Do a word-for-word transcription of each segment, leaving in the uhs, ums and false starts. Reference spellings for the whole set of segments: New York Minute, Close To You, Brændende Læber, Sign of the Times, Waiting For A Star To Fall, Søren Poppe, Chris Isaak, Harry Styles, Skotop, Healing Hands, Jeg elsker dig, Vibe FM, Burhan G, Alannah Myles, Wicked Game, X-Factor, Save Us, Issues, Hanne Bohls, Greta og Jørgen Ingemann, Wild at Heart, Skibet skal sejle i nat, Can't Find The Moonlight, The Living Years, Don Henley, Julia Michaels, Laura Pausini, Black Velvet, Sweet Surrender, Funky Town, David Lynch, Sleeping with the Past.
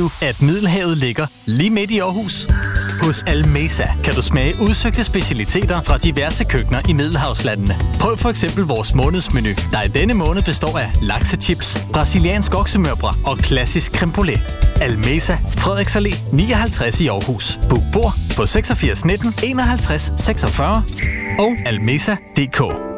Du, at Middelhavet ligger lige midt i Aarhus. Hos Almesa kan du smage udsøgte specialiteter fra diverse køkkener i Middelhavslandene. Prøv for eksempel vores månedsmenu, der i denne måned består af laksechips, brasiliansk oksemørbrad og klassisk creme brûlée. Almesa, Frederiks Allé nioghalvtreds i Aarhus. Book bord på seksogfirs nitten enoghalvtreds seksogfyrre og almesa punktum d k.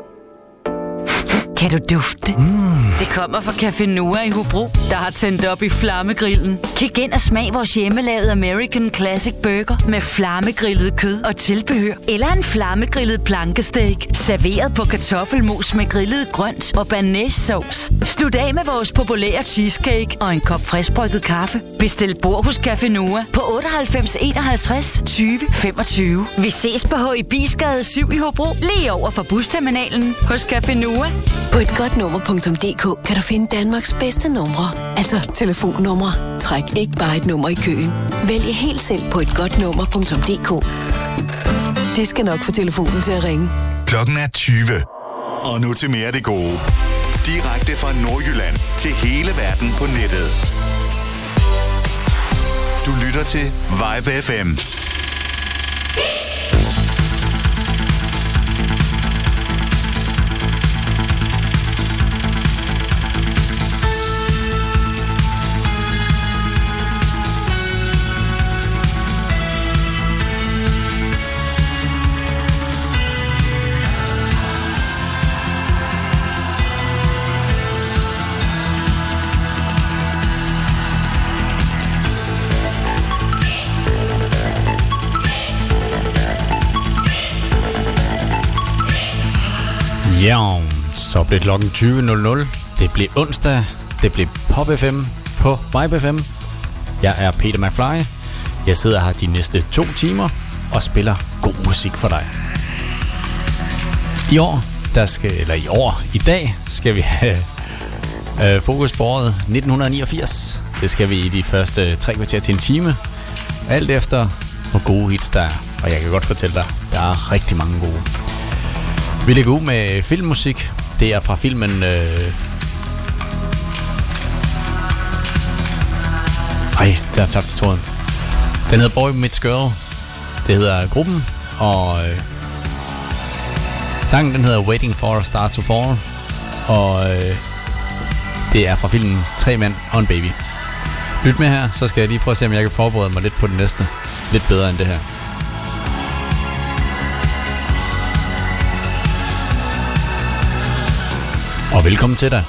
Kan du dufte? Mm. Det kommer fra Café Nuova i Hobro, der har tændt op i flammegrillen. Kig ind og smag vores hjemmelavede American Classic Burger med flammegrillet kød og tilbehør. Eller en flammegrillet plankesteak, serveret på kartoffelmos med grillet grønt og banæssauce. Slut af med vores populære cheesecake og en kop friskbrygget kaffe. Bestil bord hos Café Nuova på otteoghalvfems enoghalvtreds tyve femogtyve. Vi ses på H I Bisgade syv i Hobro, lige over for busterminalen hos Café Nuova. På et godt nummer punktum d k kan du finde Danmarks bedste numre, altså telefonnumre. Træk ikke bare et nummer i køen. Vælg helt selv på et godt nummer punktum d k. Det skal nok få telefonen til at ringe. Klokken er tyve. Og nu til mere det gode. Direkte fra Nordjylland til hele verden på nettet. Du lytter til Vibe F M. Ja, så blev klokken tyve nul nul. Det blev onsdag. Det blev Pop F M på Vibe F M. Jeg er Peter McFly. Jeg sidder her de næste to timer og spiller god musik for dig. I år, der skal, eller i år, i dag skal vi have øh, fokus på året nitten niogfirs. Det skal vi i de første tre kvarter til en time. Alt efter hvor gode hits der er. Og jeg kan godt fortælle dig, der er rigtig mange gode. Vi lægger ud med filmmusik. Det er fra filmen... Øh... Ej, der er tabt i tråden. Den hedder Boy Meets Girl. Det hedder gruppen, og øh... sangen den hedder Waiting For A Star To Fall. Og øh... det er fra filmen Tre Mænd og En Baby. Lyt med her, så skal jeg lige prøve at se, om jeg kan forberede mig lidt på det næste. Lidt bedre end det her. Og velkommen til dig.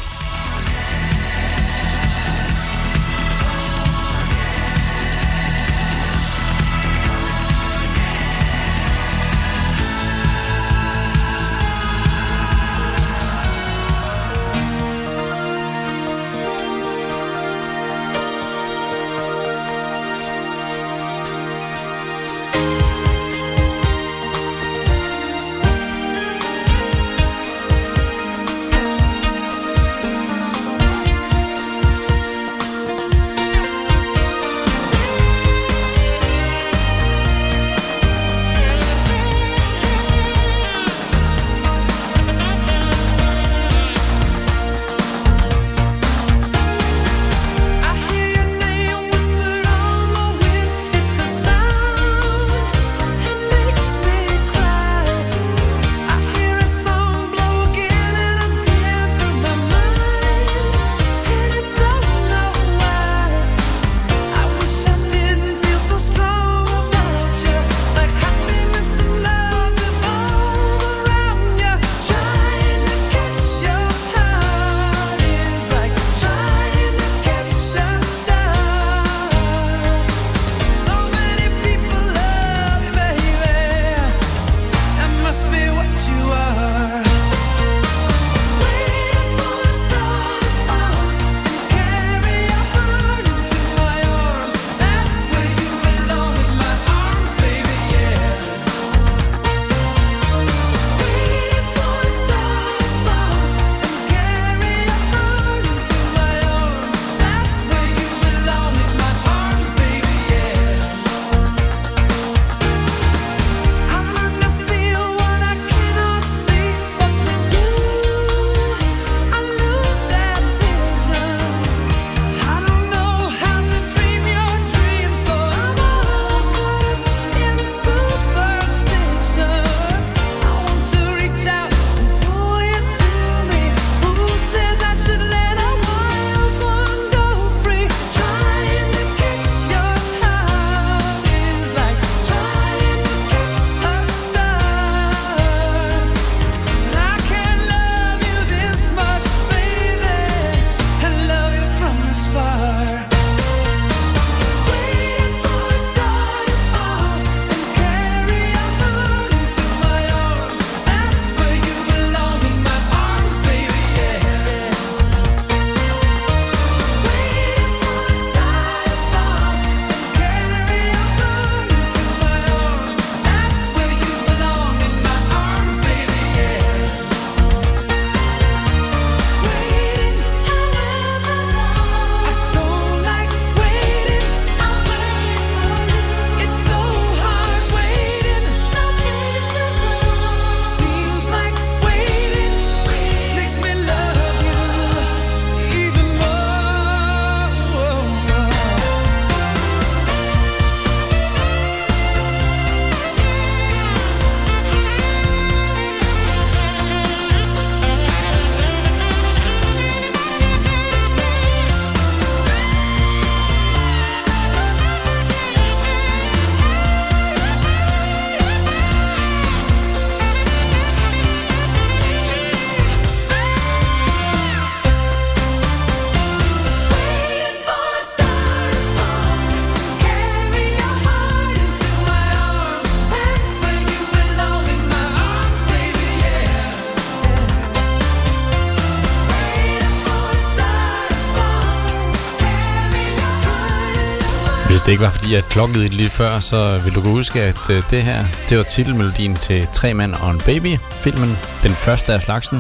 Hvis det ikke var fordi, at klokkede i det lige før, så ville du kunne huske, at det her, det var titelmelodien til Tre Mænd og En Baby, filmen, den første af slagsen.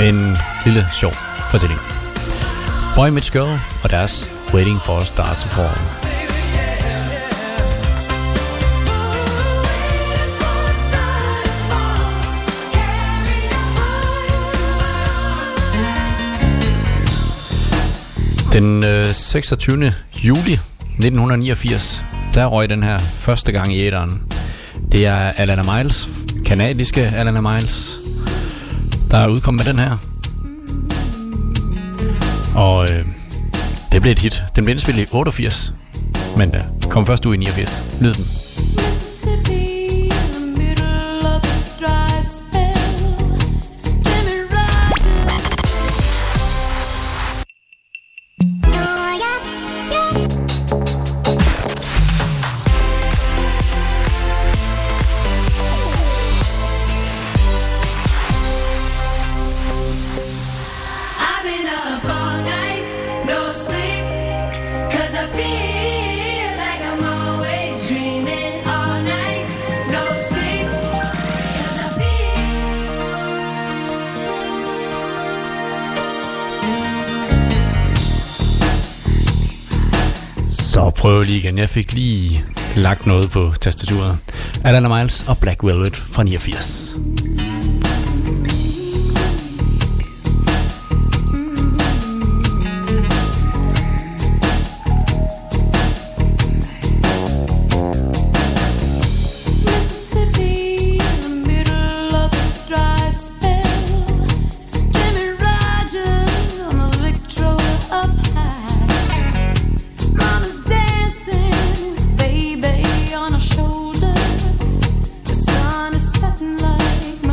En lille sjov fortælling. Boy Meets Girl og deres Waiting For A Star To Fall. Den øh, seksogtyvende juli nitten niogfirs, der røg den her første gang i æteren. Det er Alannah Myles, kanadiske Alannah Myles, der er udkommet med den her. Og øh, det blev et hit. Den blev indspillet i otteogfirs, men øh, kom først ud i niogfirs. Lyd den. Så prøv lige igen. Jeg fik lige lagt noget på tastaturet. Alannah Myles og Black Velvet fra niogfirs. Baby on her shoulder, the sun is setting like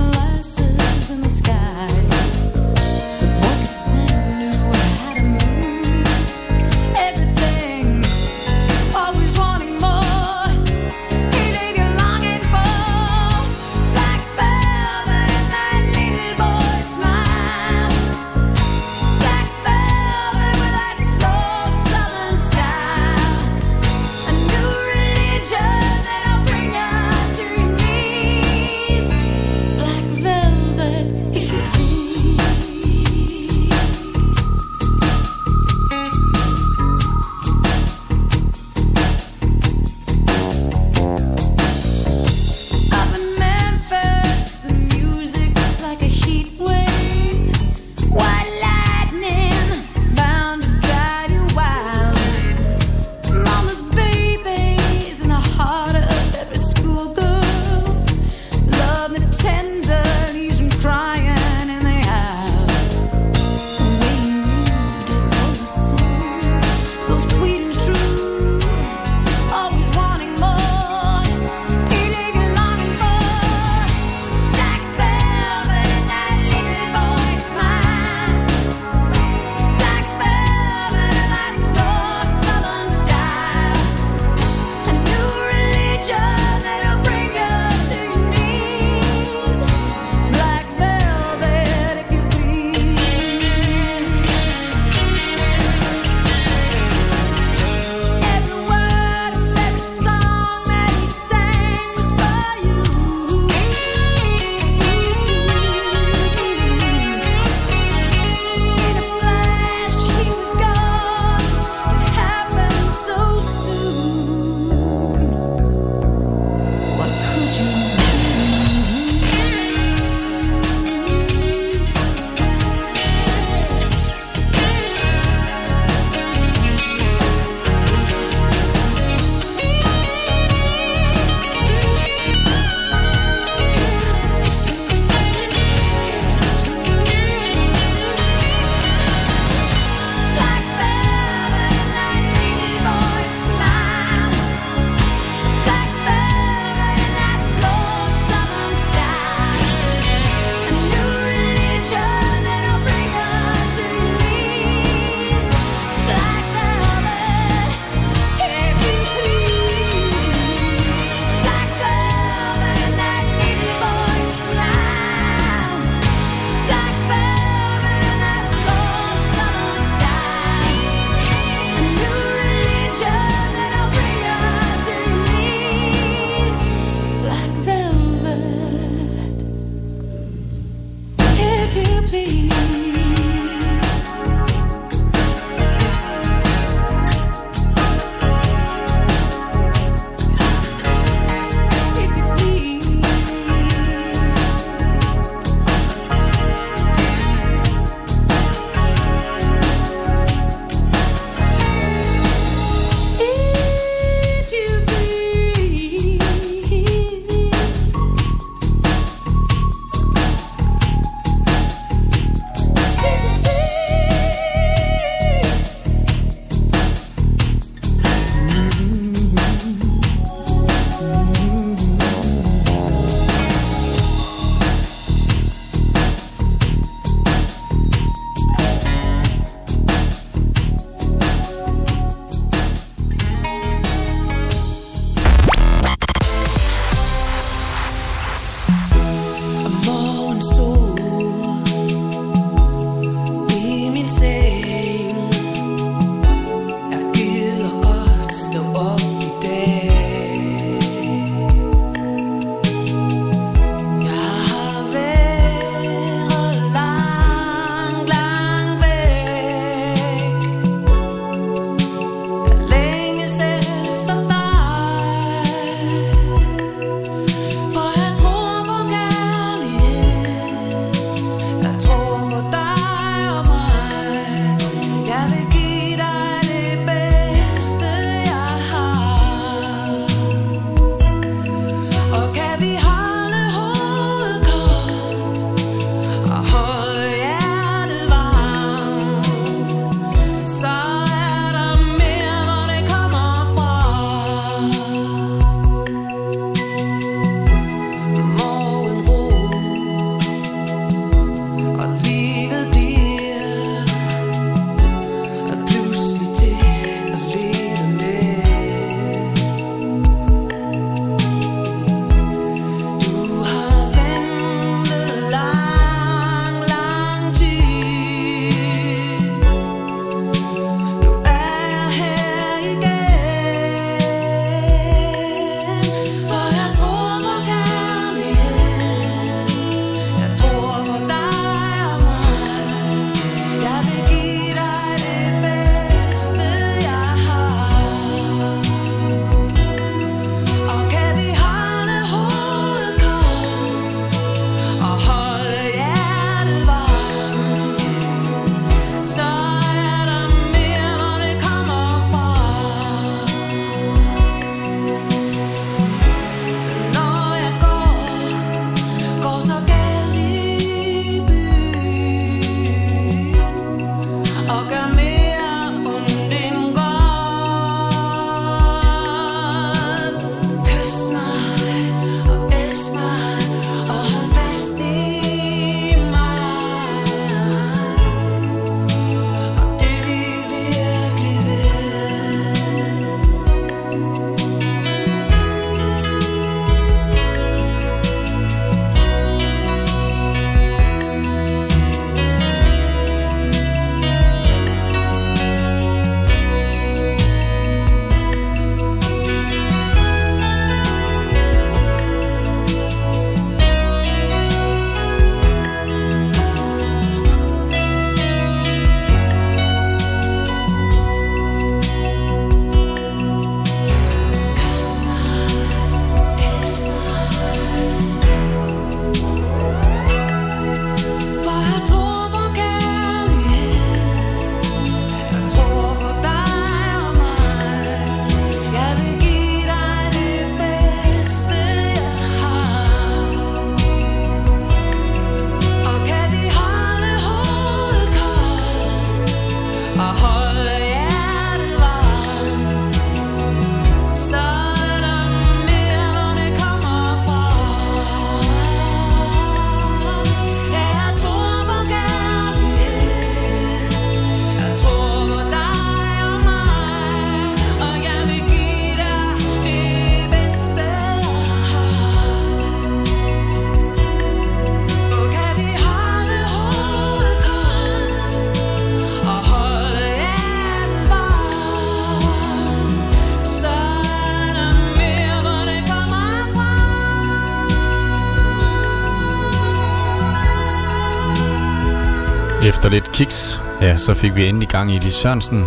Efter lidt kiks, ja, så fik vi endelig gang i Lise Sørensen.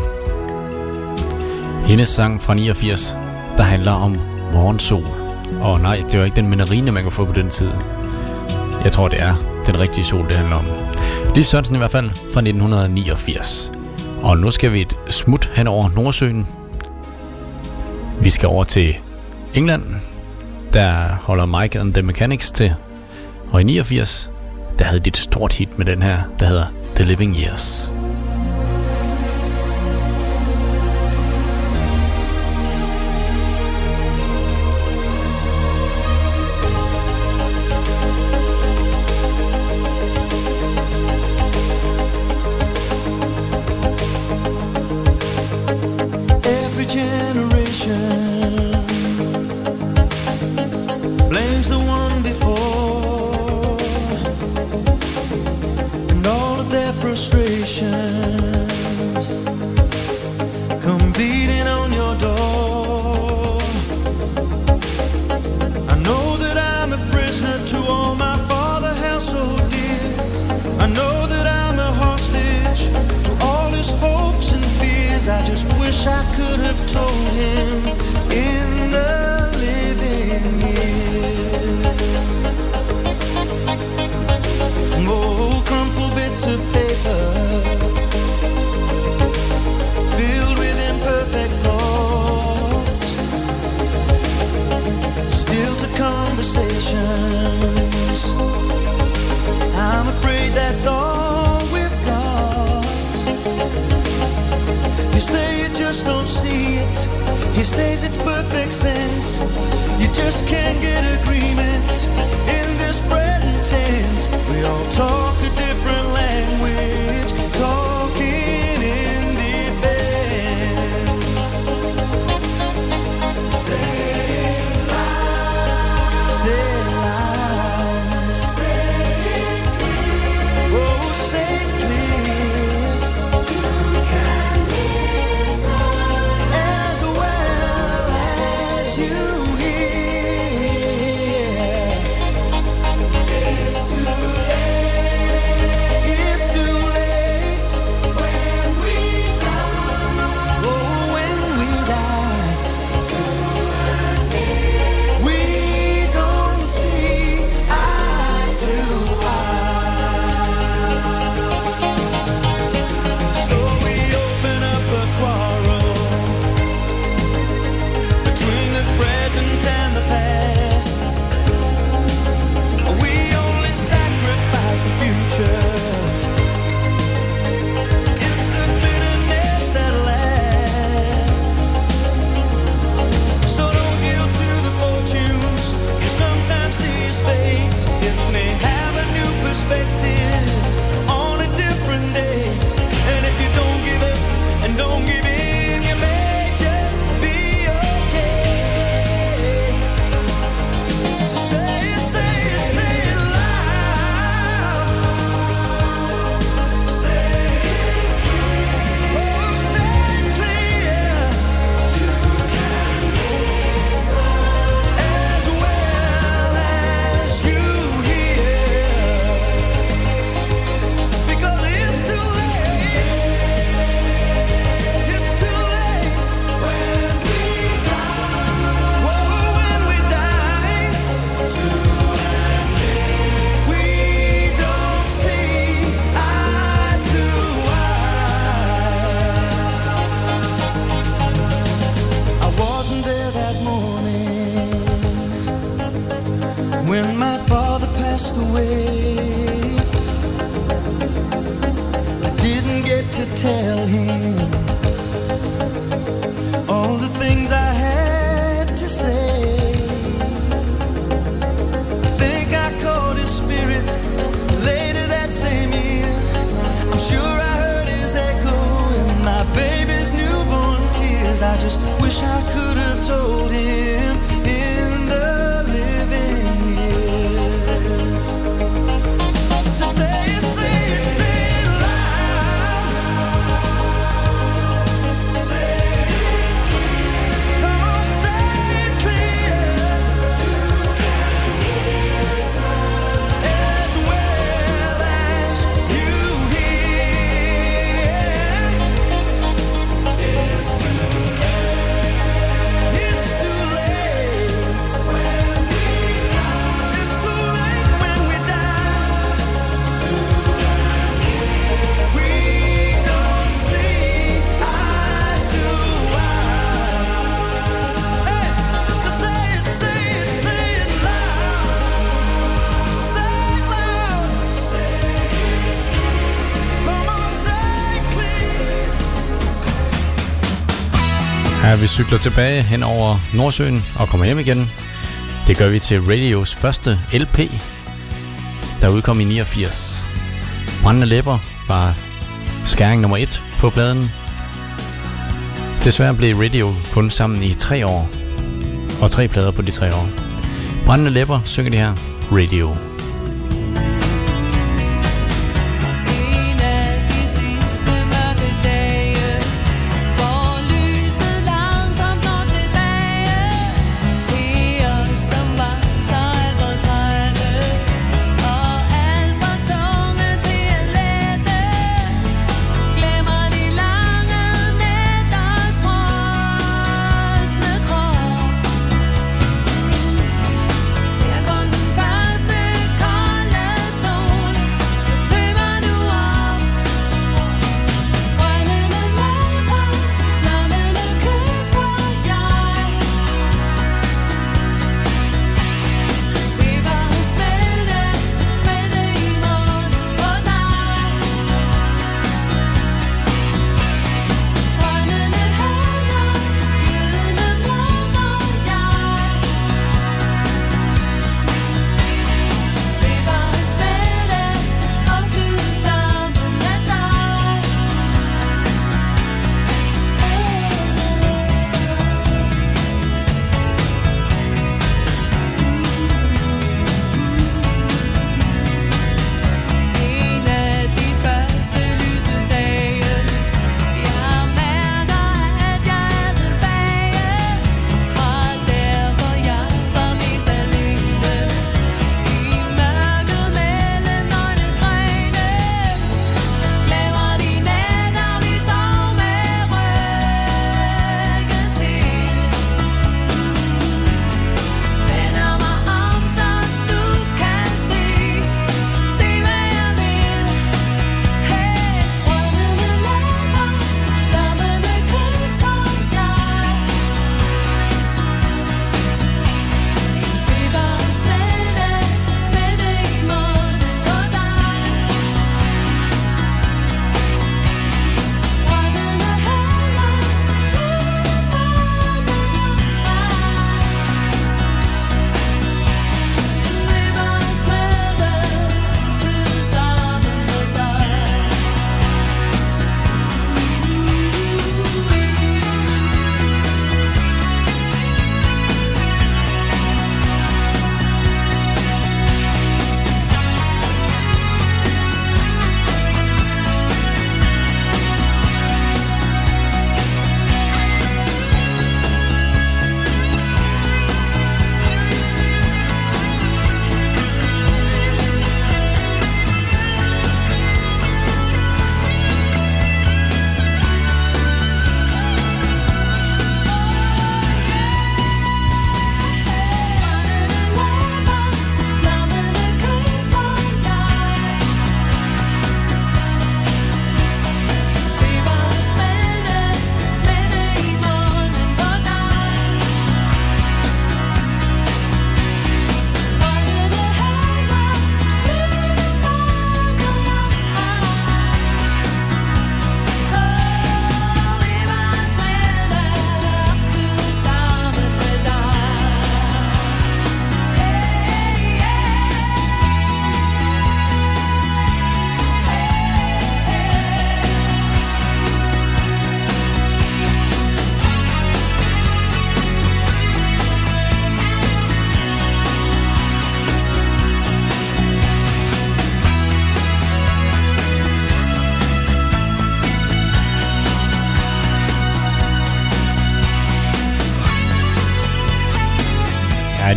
Hendes sang fra niogfirs, der handler om morgensol. Og nej, det var ikke den mandarine, man kunne få på den tid. Jeg tror, det er den rigtige sol, det handler om. Lise Sørensen i hvert fald fra nitten niogfirs. Og nu skal vi et smut hen over Nordsøen. Vi skal over til England. Der holder Mike and the Mechanics til. Og i niogfirs, der havde de et stort hit med den her, der hedder The Living Years. at vi cykler tilbage hen over Nordsøen og kommer hjem igen. Det gør vi til Radios første L P, der udkom i niogfirs. Brændende Læber var skæring nummer et på pladen. Desværre blev Radio kun sammen i tre år, og tre plader på de tre år. Brændende Læber synger det her, Radio.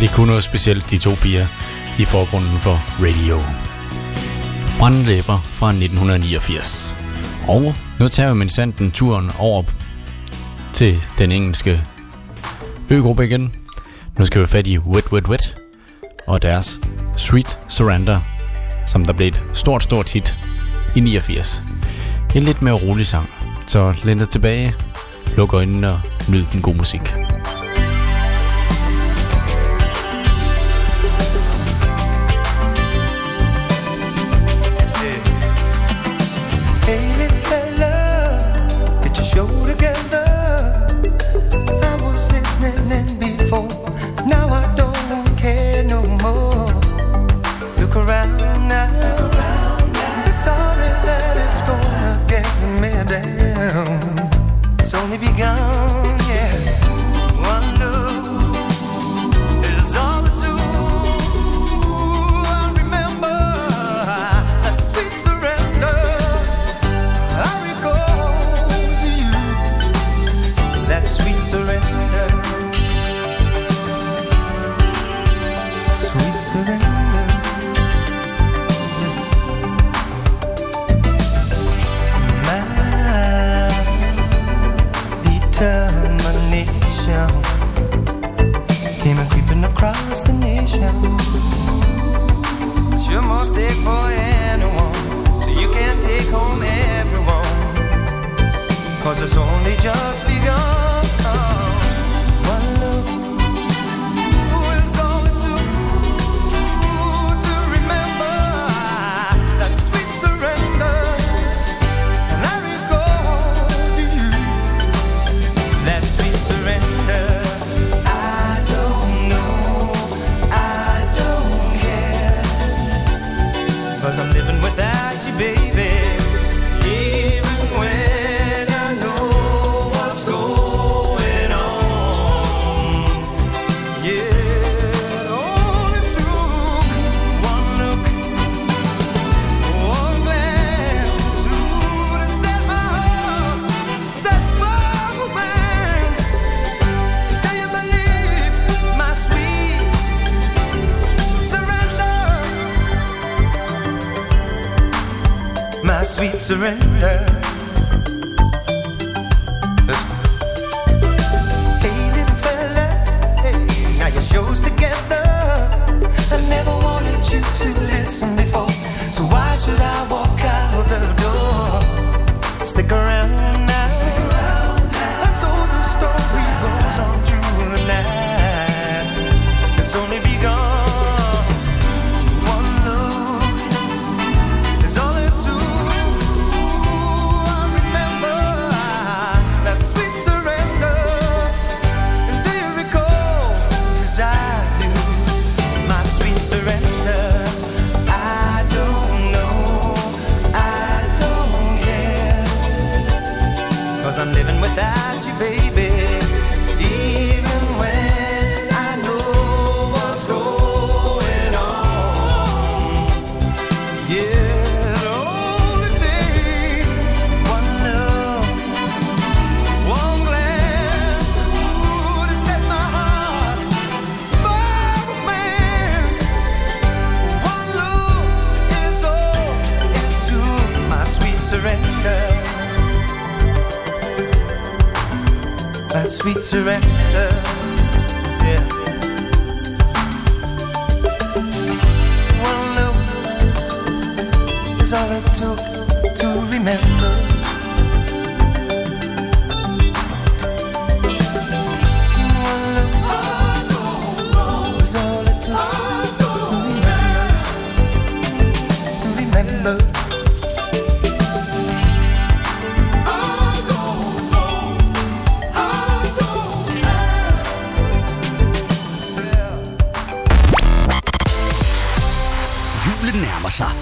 Det kunne noget specielt, de to piger i forgrunden for Radio. Brændende Læber fra nitten niogfirs. Og nu tager vi med sanden turen over til den engelske øgruppe igen. Nu skal vi fat i Wet Wet Wet og deres Sweet Surrender, som der blev et stort, stort hit i niogfirs. En lidt mere rolig sang, så læn dig tilbage, luk øjnene og nyd den gode musik. Ain't it that love that you show together? sweet surrender. Let's go. Hey little fella, hey, now your show's together. I never wanted you to listen before, so why should I walk out the door? Stick around now, stick around now. And so the story goes on through the night. It's only begun. Sweet surrender, yeah. One look is all it took to remember. One look is all it took to remember. remember.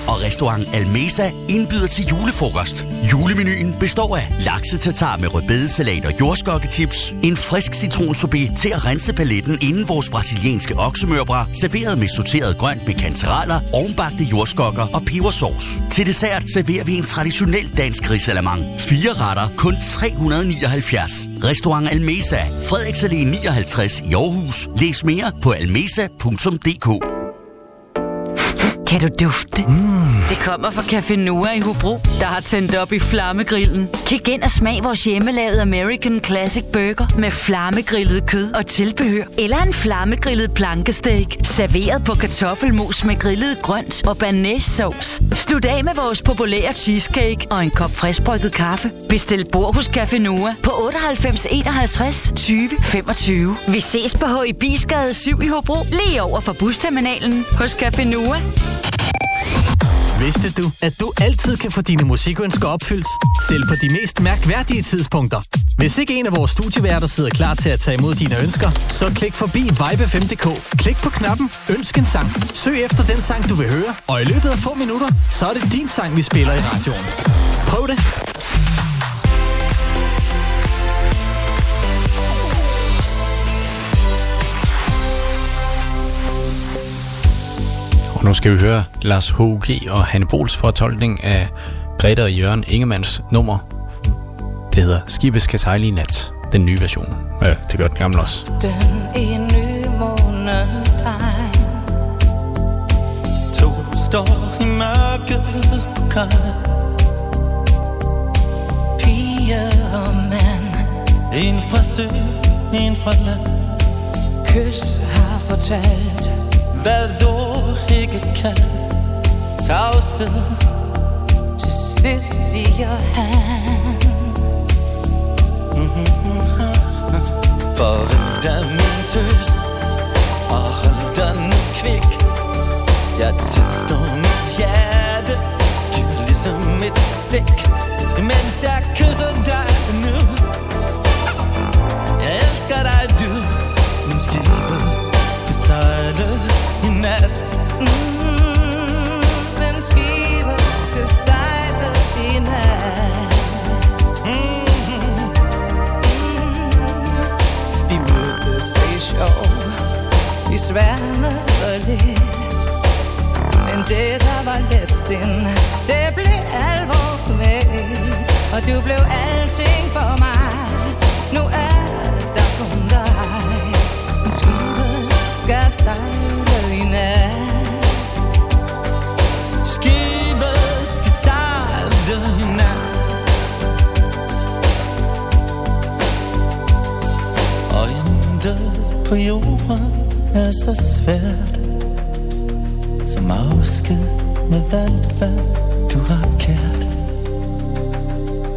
Og restaurant Almesa indbyder til julefrokost. Julemenuen består af laksetatar med rødbedesalat og jordskokketips, en frisk citronsorbet til at rense paletten inden vores brasilianske oksemørbrad, serveret med sorteret grønt med kantereller, ovnbagte jordskokker og pebersauce. Til dessert serverer vi en traditionel dansk risalamande. Fire retter, kun tre hundrede nioghalvfjerds. Restaurant Almesa, Frederiks Allé nioghalvtreds i Aarhus. Læs mere på almesa punktum d k. Kan du dufte? Mm. Det kommer fra Café Nuova i Hobro, der har tændt op i flammegrillen. Kig ind og smag vores hjemmelavede American Classic Burger med flammegrillet kød og tilbehør. Eller en flammegrillet plankesteak, serveret på kartoffelmos med grillet grønt og banæssauce. Slut af med vores populære cheesecake og en kop friskbrygget kaffe. Bestil bord hos Café Nuova på otteoghalvfems enoghalvtreds tyve femogtyve. Vi ses på H I Bisgade syv i Hobro, lige over for busterminalen hos Café Nuova. Vidste du, at du altid kan få dine musikønsker opfyldt, selv på de mest mærkværdige tidspunkter? Hvis ikke en af vores studieværter sidder klar til at tage imod dine ønsker, så klik forbi vibe fem punktum d k. Klik på knappen Ønsk en sang. Søg efter den sang, du vil høre, og i løbet af få minutter, så er det din sang, vi spiller i radioen. Prøv det! Nu skal vi høre Lars H U G og Hanne Bohls fortolkning af Greta og Jørgen Ingemanns nummer. Det hedder Skibet skal sejle i nat, den nye version. Ja, det gør den gamle også. Den en ny månedtegn. To står i mørket på køj. Piger og mand. En fra sø, en fra land. Kys har fortalt, hvad du ikke kan. Tavshed til sidst siger han. Forvend dig min tøs og hold dig nu kvik. Jeg tilstår mit hjerte, giv ligesom et stik, mens jeg kysser dig nu. Jeg elsker dig du, min skibet skal sejle i nat. Mm, men skibet skal sejle i nat. Mm, mm. Vi mødtes i sjov, vi sværmede lidt, men det der var let sind, det blev alvor med. Og du blev alting for mig, nu er der kun dig. Men skibet skal sejle. Skibet skal sejle død på jorden er så svært som afsked med alt hvad du har kært.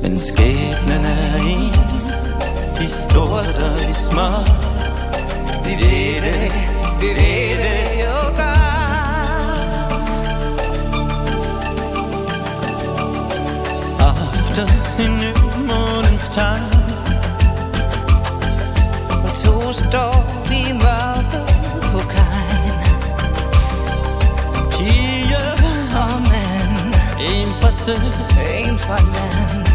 Men skæbnen er ens i stort og i småt. Vi ved det, vi ved det jo godt. Aften i nymånens tegn og to står vi mørke på kajen. Piger og mænd, en fra sø, en fra land.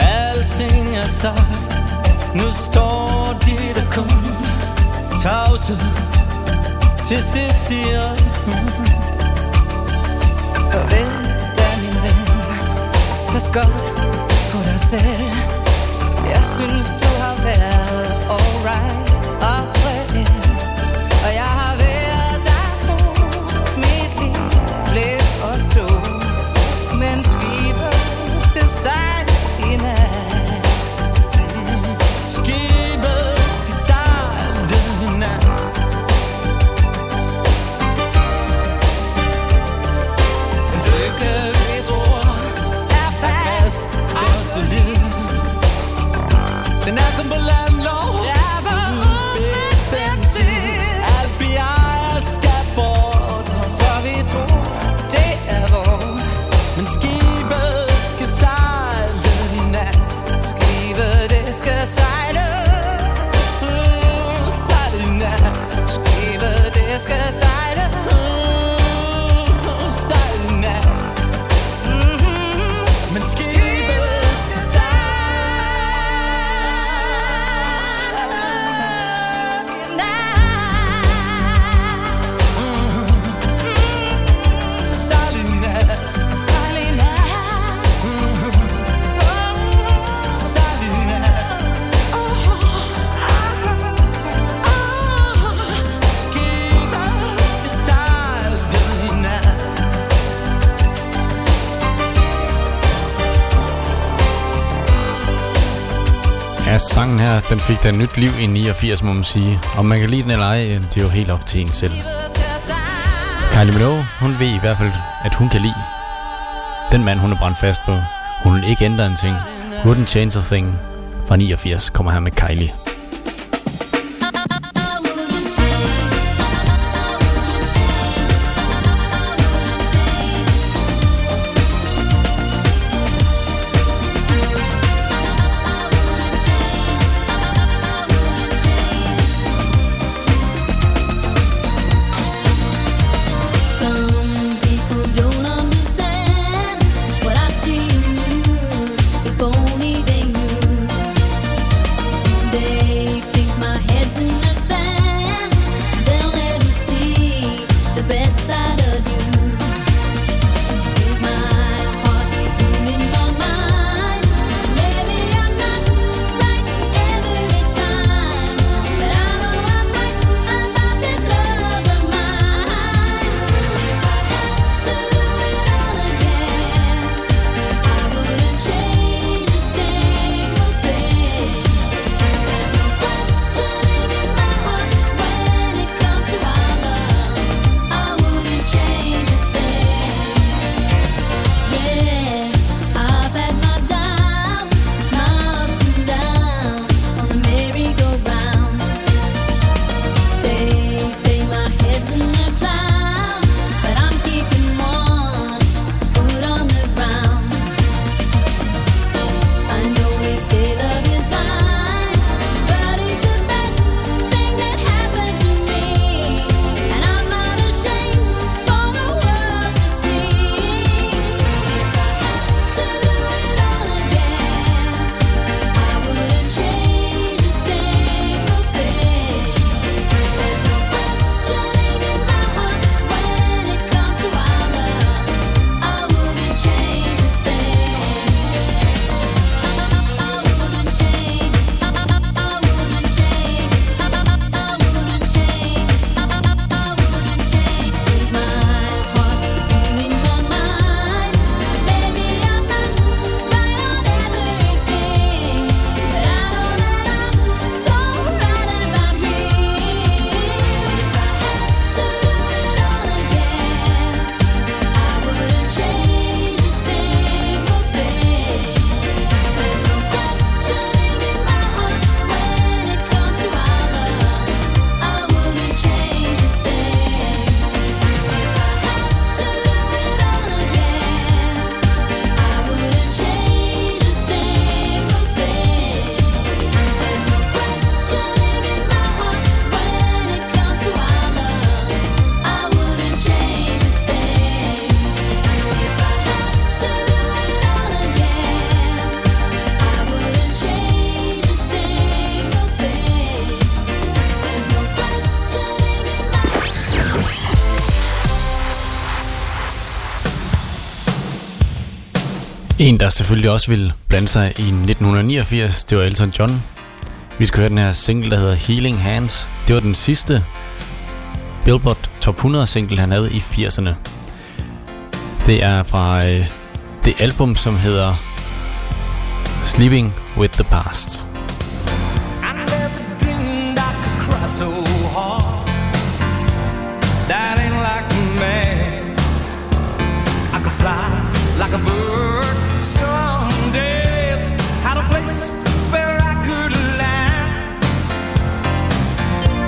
Alting er sagt, nu står de der kun tavse. Til sidst siger hun: vent da min ven, pas godt på dig selv. Jeg synes du har været alright og reelt, og jeg har været der tro. Mit liv blev os to, men skibet skal sejle i nat. Skal sejle, uh, sejle i nat. Skibet, det skal sejle, uh, sejle i nat. Mm-hmm. Men skibet, det skal sejle i nat. Mm-hmm. Sejle i nat, sejle i nat. Mm-hmm. Ja, sangen her, den fik da nyt liv i niogfirs, må man sige. Om man kan lide den eller ej, det er jo helt op til en selv. Kylie Minogue, hun ved i hvert fald, at hun kan lide den mand, hun er brændt fast på. Hun vil ikke ændre en ting. Wouldn't change a thing. Fra niogfirs kommer her med Kylie. Day En, der selvfølgelig også ville blande sig i nitten niogfirs, det var Elton John. Vi skal høre den her single, der hedder Healing Hands. Det var den sidste Billboard Top hundrede single, han havde i firserne. Det er fra øh, det album, som hedder Sleeping with the Past. Like a bird, some days had a place where I could land.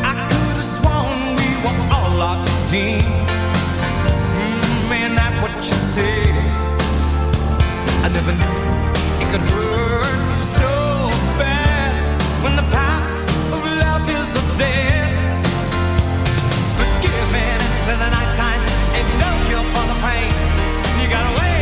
I could have sworn we were all locked in. Mm, man, not what you said. I never knew it could hurt so bad when the power of love is up there. But giving to the nighttime ain't no cure for the pain. You gotta wait.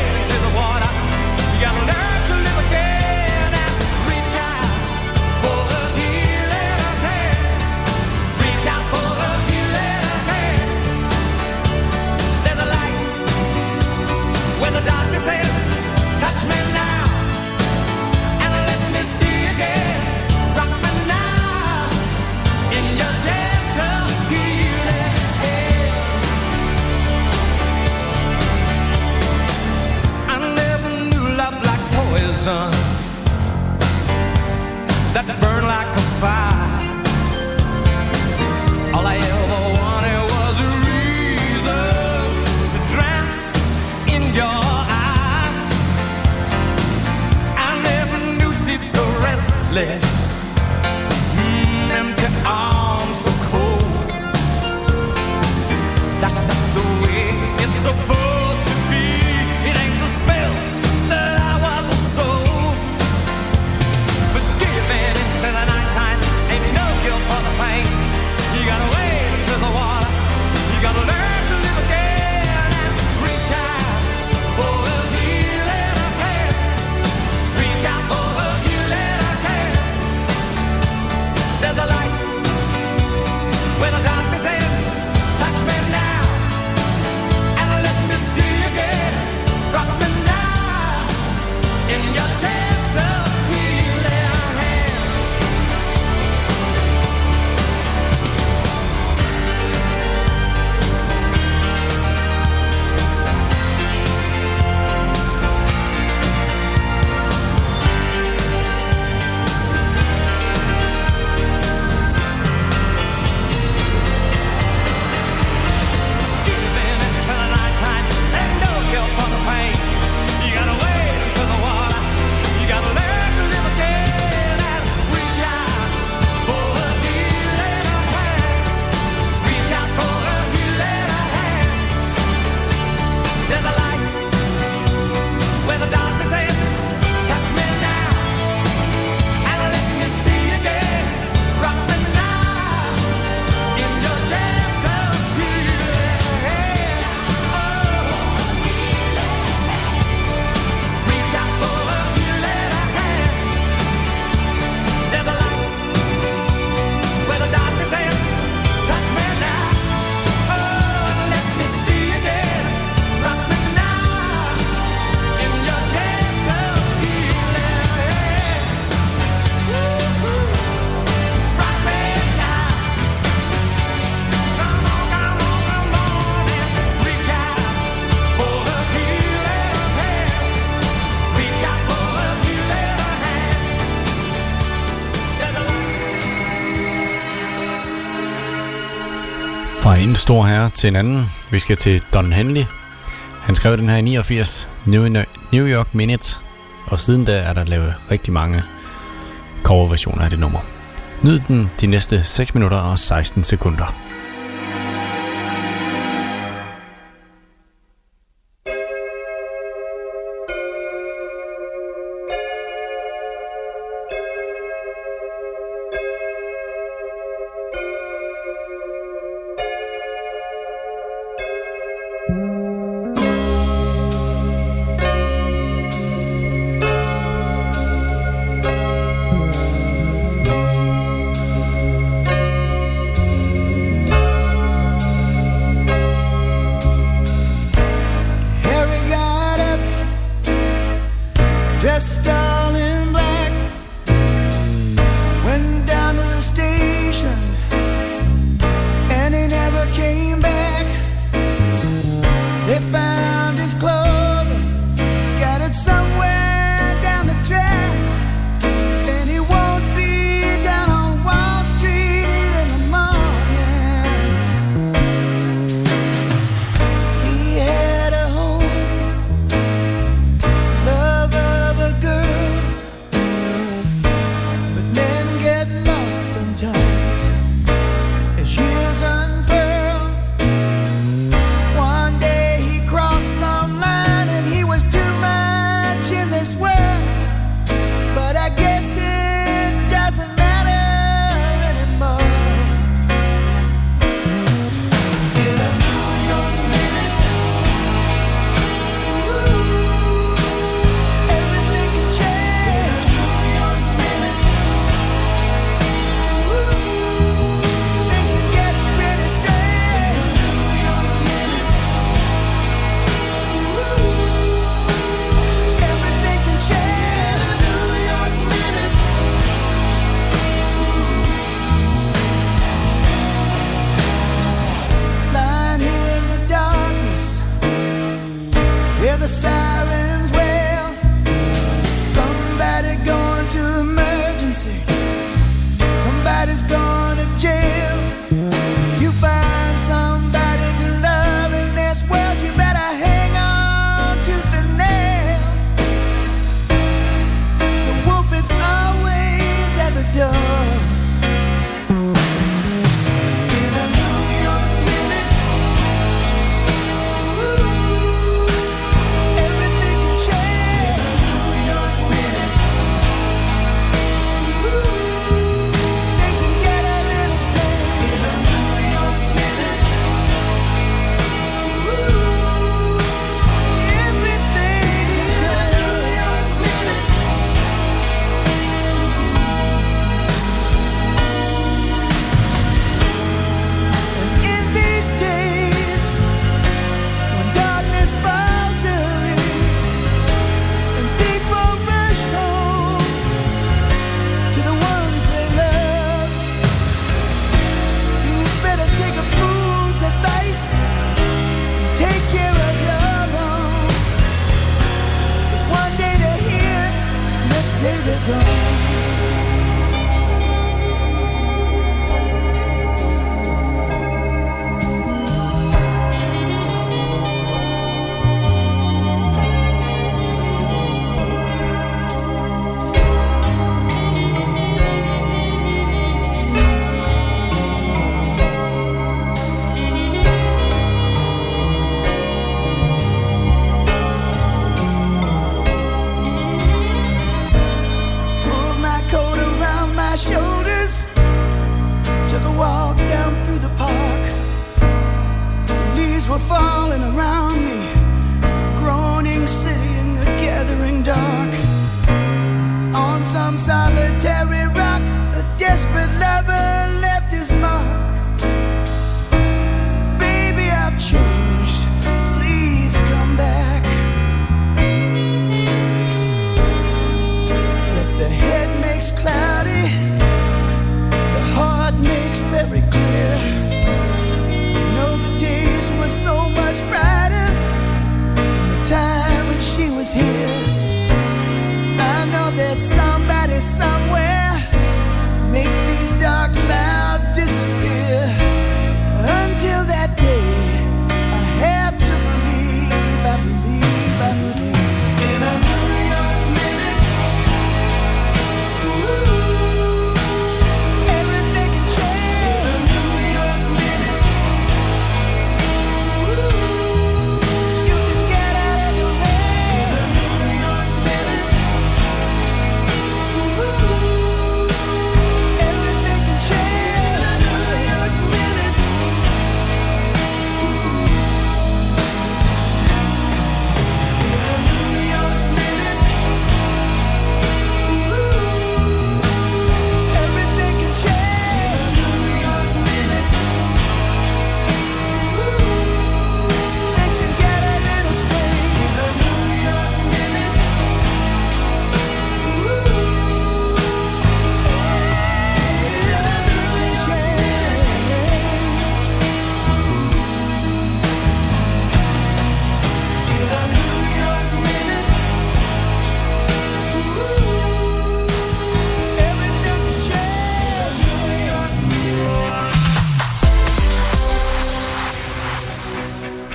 That burned like a fire. All I ever wanted was a reason to drown in your eyes. I never knew sleep so restless, mm, empty arms so cold. That's not the way it's supposed to be. It ain't the spell. Stor herre til en anden. Vi skal til Don Henley. Han skrev den her i niogfirs, New York Minute, og siden da er der lavet rigtig mange coverversioner af det nummer. Nyd den de næste seks minutter og seksten sekunder.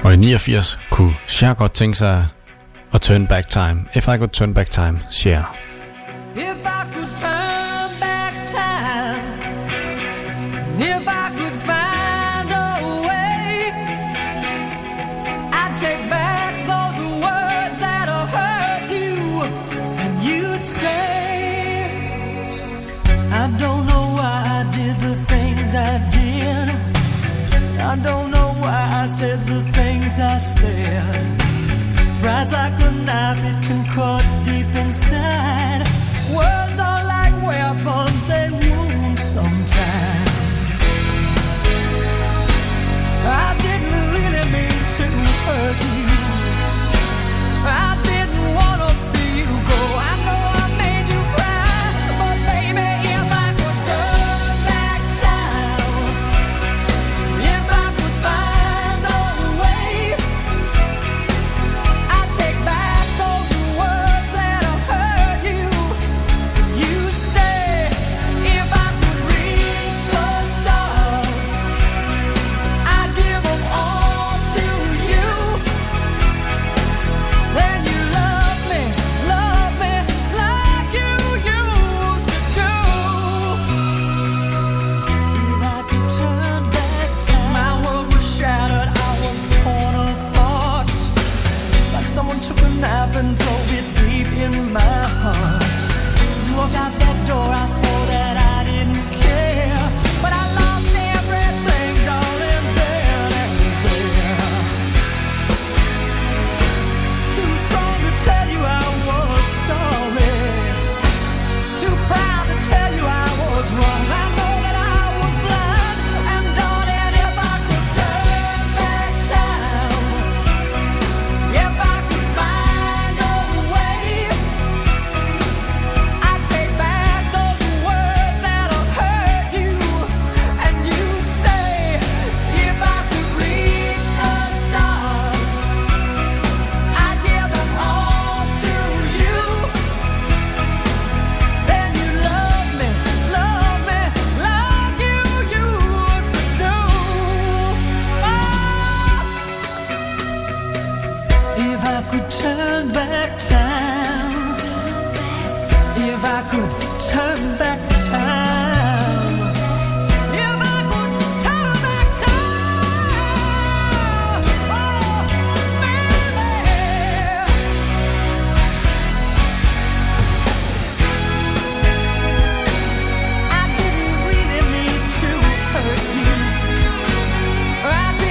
Og i niogfirs kunne Cher godt tænke sig at turn back time. If I could turn back time, Cher. If I could turn back time, if I could find a way, I'd take back those words that hurt you, and you'd stay. I don't know why I did the things I did. I don't know why I said the things I said. Rides like a knife, it can cut deep inside. Words are like weapons, they wound sometimes. I didn't really mean to hurt you. I didn't want to see you go. I know I made you cry, but baby, if I could turn back time, if I could find a way, I'd take back those words that I hurt you. You'd stay. If I could reach the stars, I'd give them all to you. Then you love me, love me like you used to do. If I could turn back time, my world was shattered, I was torn apart. Like someone took a knife and drove it deep in my heart. You walked out that door, I swore that I didn't care, but I lost everything, darling, there and there. Too strong to tell you I was sorry, too proud to tell you I was wrong. I know that I was blind, and darling, if I could turn back time, if I could find a way, I take back those words that'll hurt you, and you'd stay. If I could reach the stars, I'd give them all to you. Then you love me, love me like you used to do. Oh. If I could turn back time, if I could turn back time, if I could turn back time, oh, baby. I didn't really mean to hurt you. I didn't want to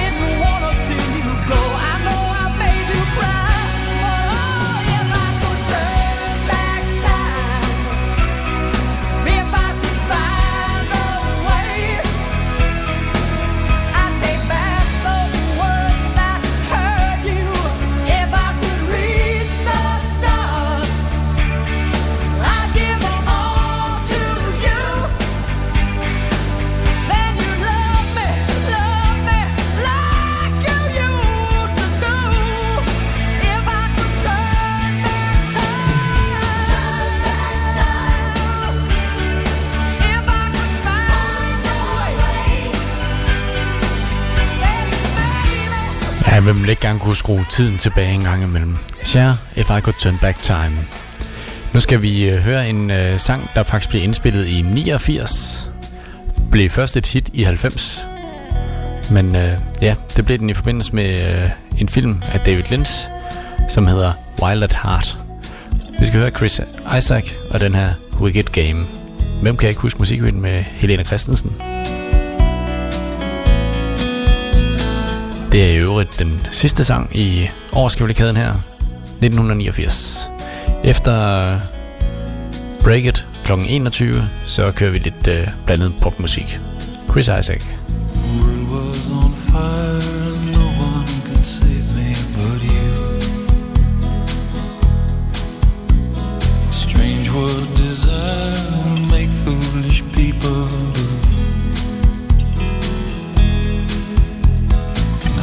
see you go. I know I made you cry, but oh, if I could turn back time, if I could find a way, I'd take back those words that hurt you. If I could reach the stars, I'd give them all to you. Then you love me, love me like you used to do. If I could turn back time, turn back time, if I could find a way, baby. Ja, hvem ville ikke gerne kunne skrue tiden tilbage en gang imellem? Cher, If I Could Turn Back Time. Nu skal vi øh, høre en øh, sang, der faktisk blev indspillet i niogfirs. Blev først et hit i halvfems. Men øh, ja, det blev den i forbindelse med øh, en film af David Lynch, som hedder Wild at Heart. Vi skal høre Chris Isaak og den her Wicked Game. Hvem kan ikke huske musikvideoen med Helena Christensen? Det er i øvrigt den sidste sang i årskalenderen her, nitten niogfirs. Efter øh, Break It kl. enogtyve, så kører vi lidt øh, blandet popmusik. Chris Isaak. The world was on fire and no one could save me but you. Strange what desire will make foolish people do.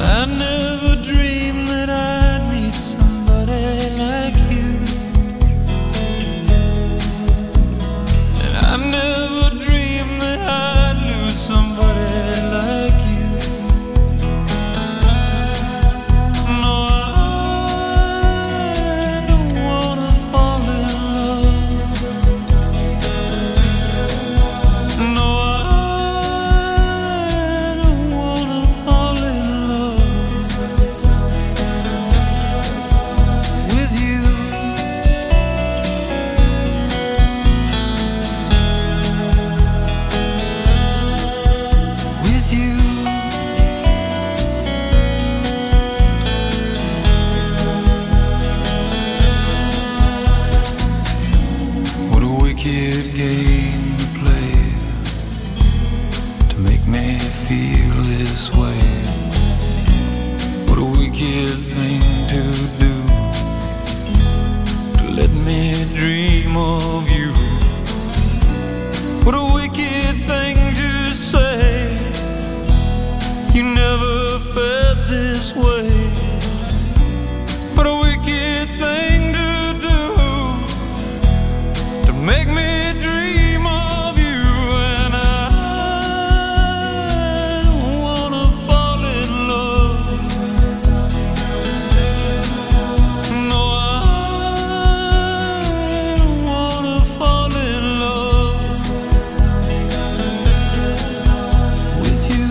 I never dreamed that I'd meet somebody like you. And I never dreamed that I'd lose somebody like you. feel this way. What a wicked thing to do, to let me dream of you. What a wicked thing to say, you never felt this way. What a wicked thing to do, to make me dream of you. And I don't wanna fall in love. No, I don't wanna fall in love with you.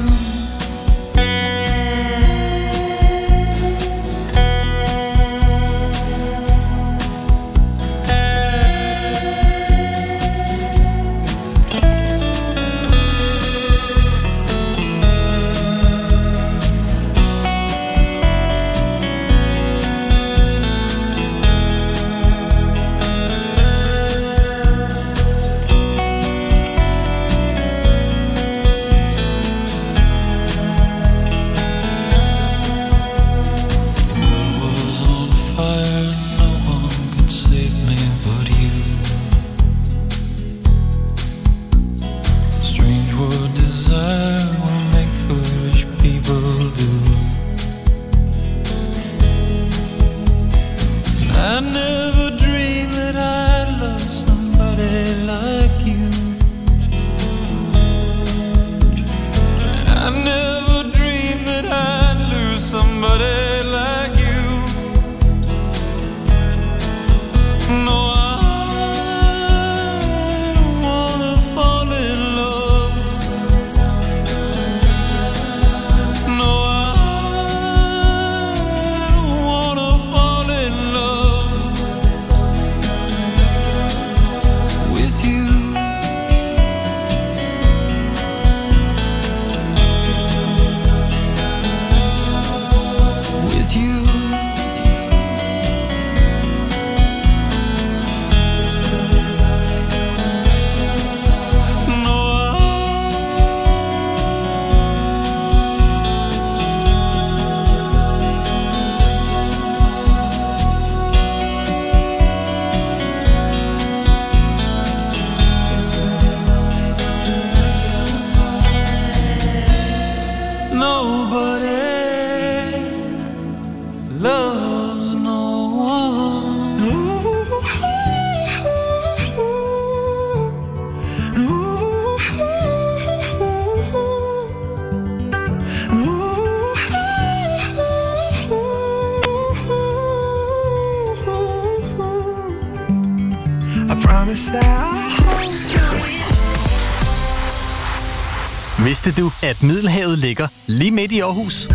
Vidste du, at Middelhavet ligger lige midt i Aarhus?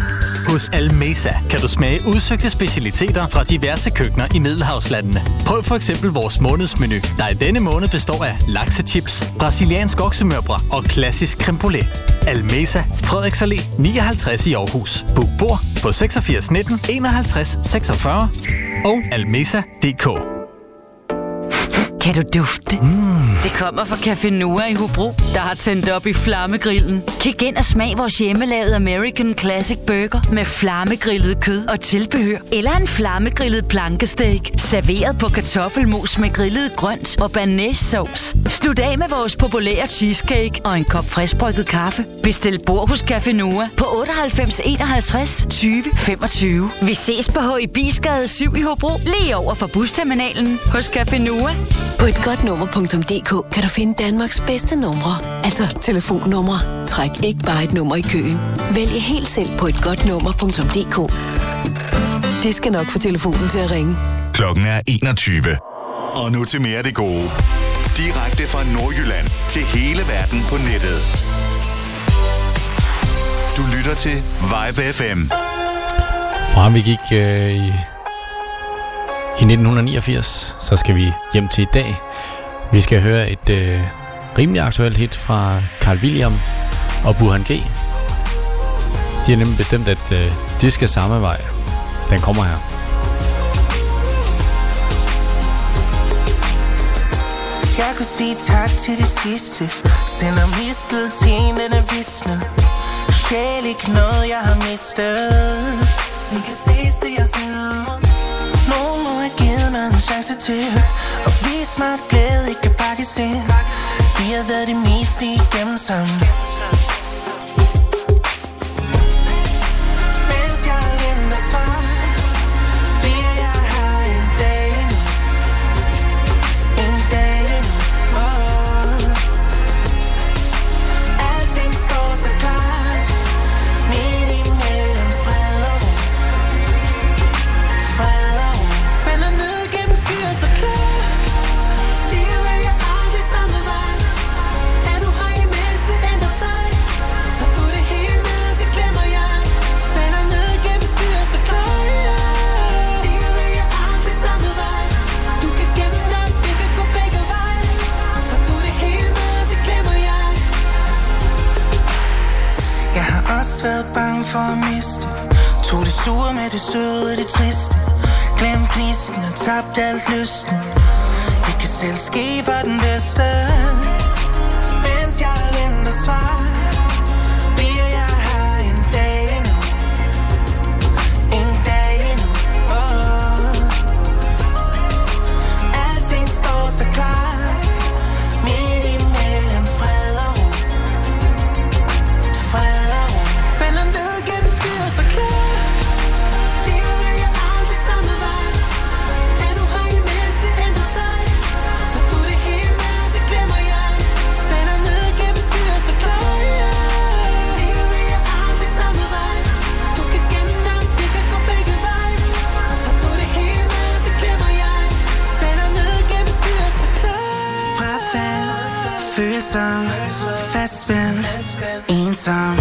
Hos Almesa kan du smage udsøgte specialiteter fra diverse køkkener i Middelhavslandene. Prøv for eksempel vores månedsmenu, der i denne måned består af laksechips, brasiliansk oksemørbrad og klassisk creme brûlée. Almesa, Frederiks Allé nioghalvtreds i Aarhus. Book bord på seksogfirs nitten enoghalvtreds seksogfyrre og almesa punktum d k. Kan du dufte? Mm. Det kommer fra Café Nuova i Hobro, der har tændt op i flammegrillen. Kig ind og smag vores hjemmelavede American Classic Burger med flammegrillet kød og tilbehør. Eller en flammegrillet plankesteak, serveret på kartoffelmos med grillet grønt og banæssauce. Slut af med vores populære cheesecake og en kop friskbrygget kaffe. Bestil bord hos Café Nuova på otteoghalvfems enoghalvtreds tyve femogtyve. Vi ses på H I Bisgade syv i Hobro, lige over for busterminalen hos Café Nuova. På et godt nummer punktum d k kan du finde Danmarks bedste numre, altså telefonnumre. Træk ikke bare et nummer i køen. Vælg helt selv på et godt nummer punktum d k. Det skal nok få telefonen til at ringe. Klokken er enogtyve. Og nu til mere af det gode. Direkte fra Nordjylland til hele verden på nettet. Du lytter til Vibe F M. Fra vi gik øh, i... I nitten niogfirs, så skal vi hjem til i dag. Vi skal høre et øh, rimelig aktuelt hit fra Carl William og Burhan G. De har nemlig bestemt, at øh, det skal samme vej. Den kommer her. Jeg kunne sige tak til det sidste, selvom misteltenen er visnet. sjæl ikke noget, jeg har mistet. Vi kan ses, det jeg finder. Nogen må have givet mig en chance til og vise mig, at glæde ikke kan pakkes ind. Vi har været det meste igennem sammen. Mens jeg venter svar, bliver jeg her en dag endnu. En dag endnu, oh. Alting står så klart, midt imellem fred og ro. Fred og ro. Vender ned gennem skyer så klar. Ligevel jeg aldrig samme vej. Er du her imens det ændrer sig? Så du det hele med, det glemmer jeg. Vender ned gennem skyer så klar, yeah. Ligevel jeg aldrig samme vej. Du kan gemme den, det kan gå begge vej. Så du det hele med, det glemmer jeg. Jeg har også været bange for at miste. Tog det sure med det søde og det triste. Glem gnisten og tabt alt lysten. Det kan selv ske for den bedste. Mens jeg venter svar, bliver jeg her en dag endnu. En dag endnu, oh. Alting står så klart, midt imellem fred og ro. Fred og ro. Vender ned gennem skyer så klart. Følsom, fastspændt, ensom.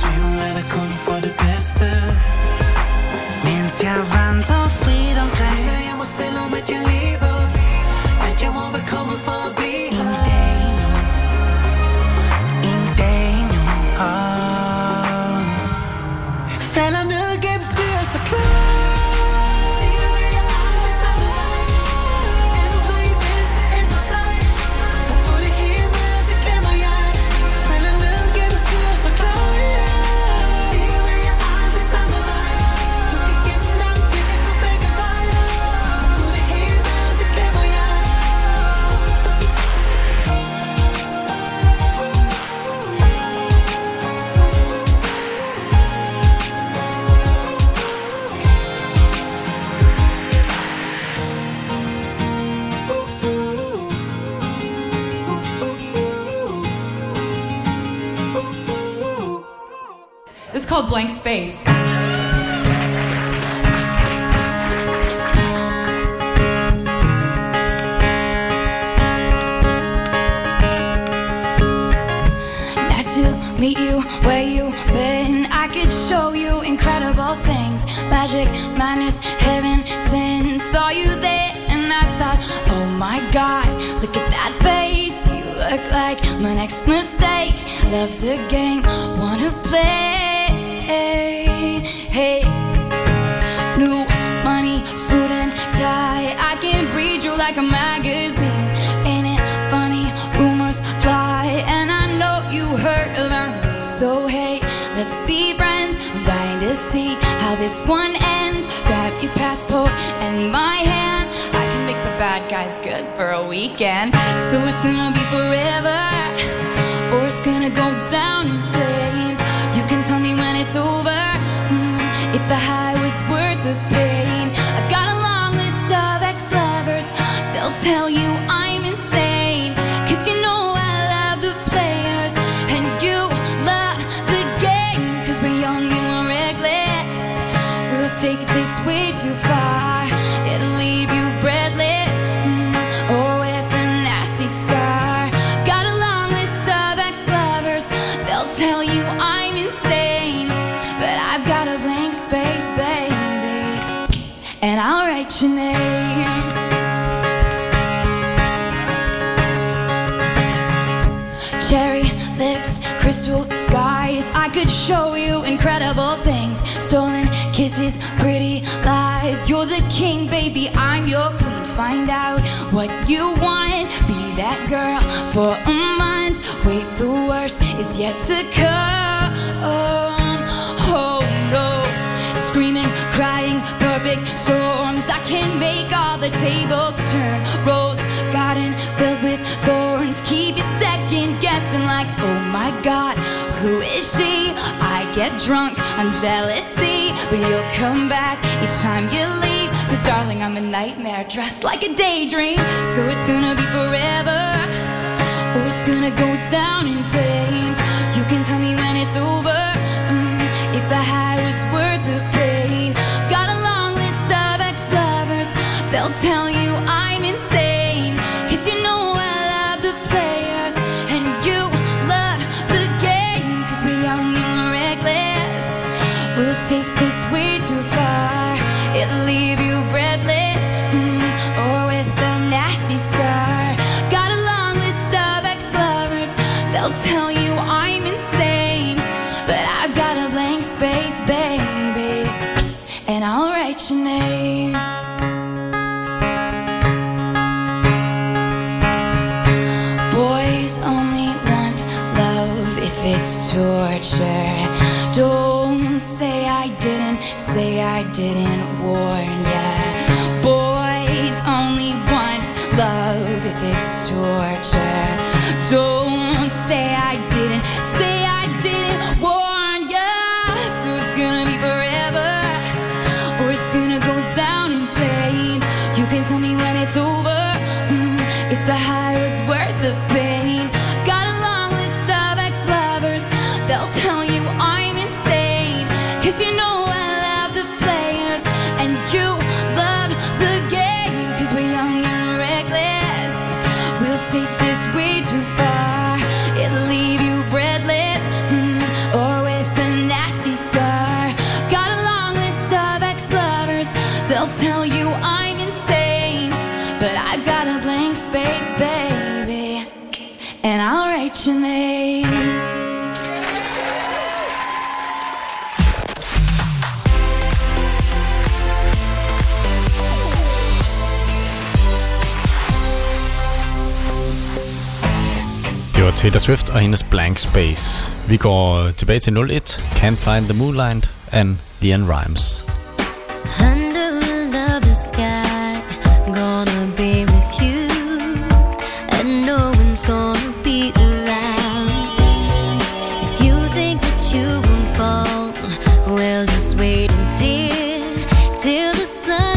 Tvivl er der kun for det bedste. Mens jeg vandrer frit omkring, jeg er mig selv om, at jeg lever. At jeg må være kommet for at blive her. En dag nu, en dag nu, oh. Falder ned gennem skyer så klar. Called Blank Space. Nice to meet you, where you been? I could show you incredible things. Magic, madness, heaven, sin. Saw you there and I thought, oh my God, look at that face. You look like my next mistake. Love's a game, wanna play. Hey, new money, suit and tie. I can read you like a magazine. Ain't it funny? Rumors fly. And I know you heard about me. So hey, let's be friends. I'm dying to see how this one ends. Grab your passport and my hand. I can make the bad guys good for a weekend. So it's gonna be forever, or it's gonna go down in flames. You can tell me when it's over, if the high was worth the pain. I've got a long list of ex-lovers. They'll tell you I'm insane. Cause you know I love the players, and you love the game. Cause we're young and we're reckless. We'll take this way too far. It'll leave you breathless, mm, or with a nasty scar. Got a long list of ex-lovers. They'll tell you I'm insane. But I've got a blank space, baby, and I'll write your name. Cherry lips, crystal skies. I could show you incredible things. Stolen kisses, pretty lies. You're the king, baby, I'm your queen. Find out what you want. Be that girl for a month. Wait, the worst is yet to come. own. Oh no, screaming, crying, perfect storms. I can make all the tables turn. Rose garden filled with thorns. Keep you second guessing like, oh my God, who is she? I get drunk on jealousy, but you'll come back each time you leave. Cause darling, I'm a nightmare dressed like a daydream. So it's gonna be forever, or it's gonna go down in flames. You can tell me when it's over, mm, if the high was worth the pain. Got a long list of ex-lovers, they'll tell you I'm insane. Cause you know I love the players, and you love the game. Cause we're young and reckless, we'll take this way too far. It'll leave you breathless, mm, or with a nasty scar. Tell you I'm insane, but I've got a blank space, baby, and I'll write your name. Boys only want love if it's torture. Don't say I didn't, say I didn't warn ya. Boys only want love if it's torture. Don't say I didn't, say I didn't warn ya. So it's gonna be forever, or it's gonna go down in flames. You can tell me when it's over, mm, if the high was worth the pain. Got a long list of ex-lovers, they'll tell you I'm insane. Cause you know I love the players, and you love the game. Cause we're young and reckless, we'll take this way too far. It'll leave you breathless, mm, or with a nasty scar. Got a long list of ex-lovers, they'll tell you I'm insane, but I've got a blank space, baby, and I'll write your name. Det var Taylor Swift og hendes Blank Space. Vi går tilbage til nul et. Can't Find The Moonlight and Leanne Rimes. Under the sky, gonna be with you, and no one's gonna be around. If you think that you won't fall, we'll just wait and see till the sun.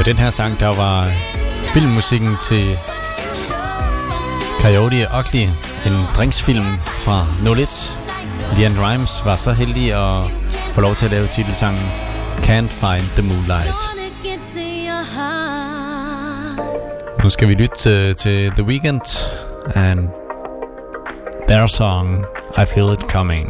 var den her sang, der var filmmusikken til Coyote og Ugly, en drinksfilm fra nul et. Leanne Rimes var så heldig at få lov til at lave titelsangen Can't Find The Moonlight. Nu skal vi lytte til The Weeknd and their song I Feel It Coming.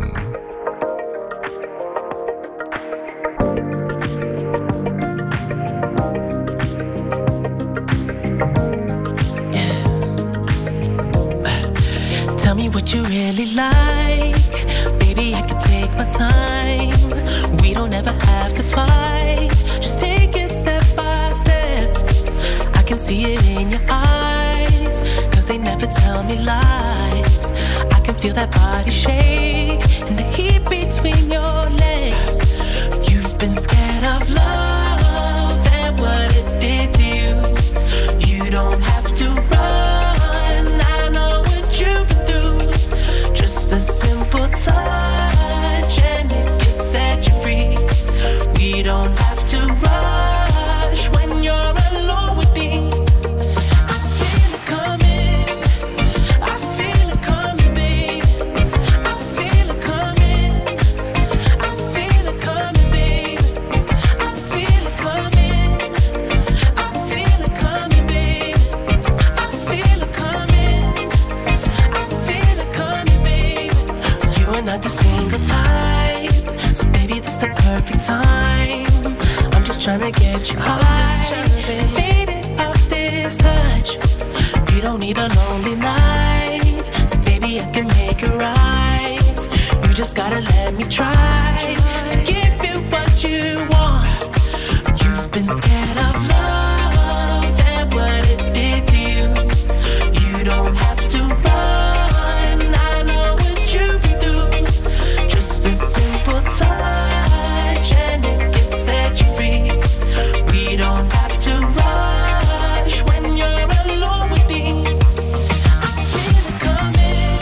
Tell me what you really like, baby, I can take my time. We don't ever have to fight, just take it step by step. I can see it in your eyes, cause they never tell me lies. I can feel that body shake and the heat between your legs. You've been scared of love and what it did to you. You don't have to run, a simple touch and it can set you free. We don't have to rush when you're alone with me. I feel it coming, I feel it coming, babe. I feel it coming, I feel it coming, babe. I feel it coming, I feel it coming, babe. I feel it coming, I feel it coming. You're not the single type, so baby, this the perfect time. I'm just trying to get you high, faded off this touch. You don't need a lonely night, so baby, I can make it right. You just gotta let me try to give you what you want. You've been scared of love and what it did to you. You don't have to run, touch and it can set you free. We don't have to rush when you're alone with me. I feel it coming, I feel it coming,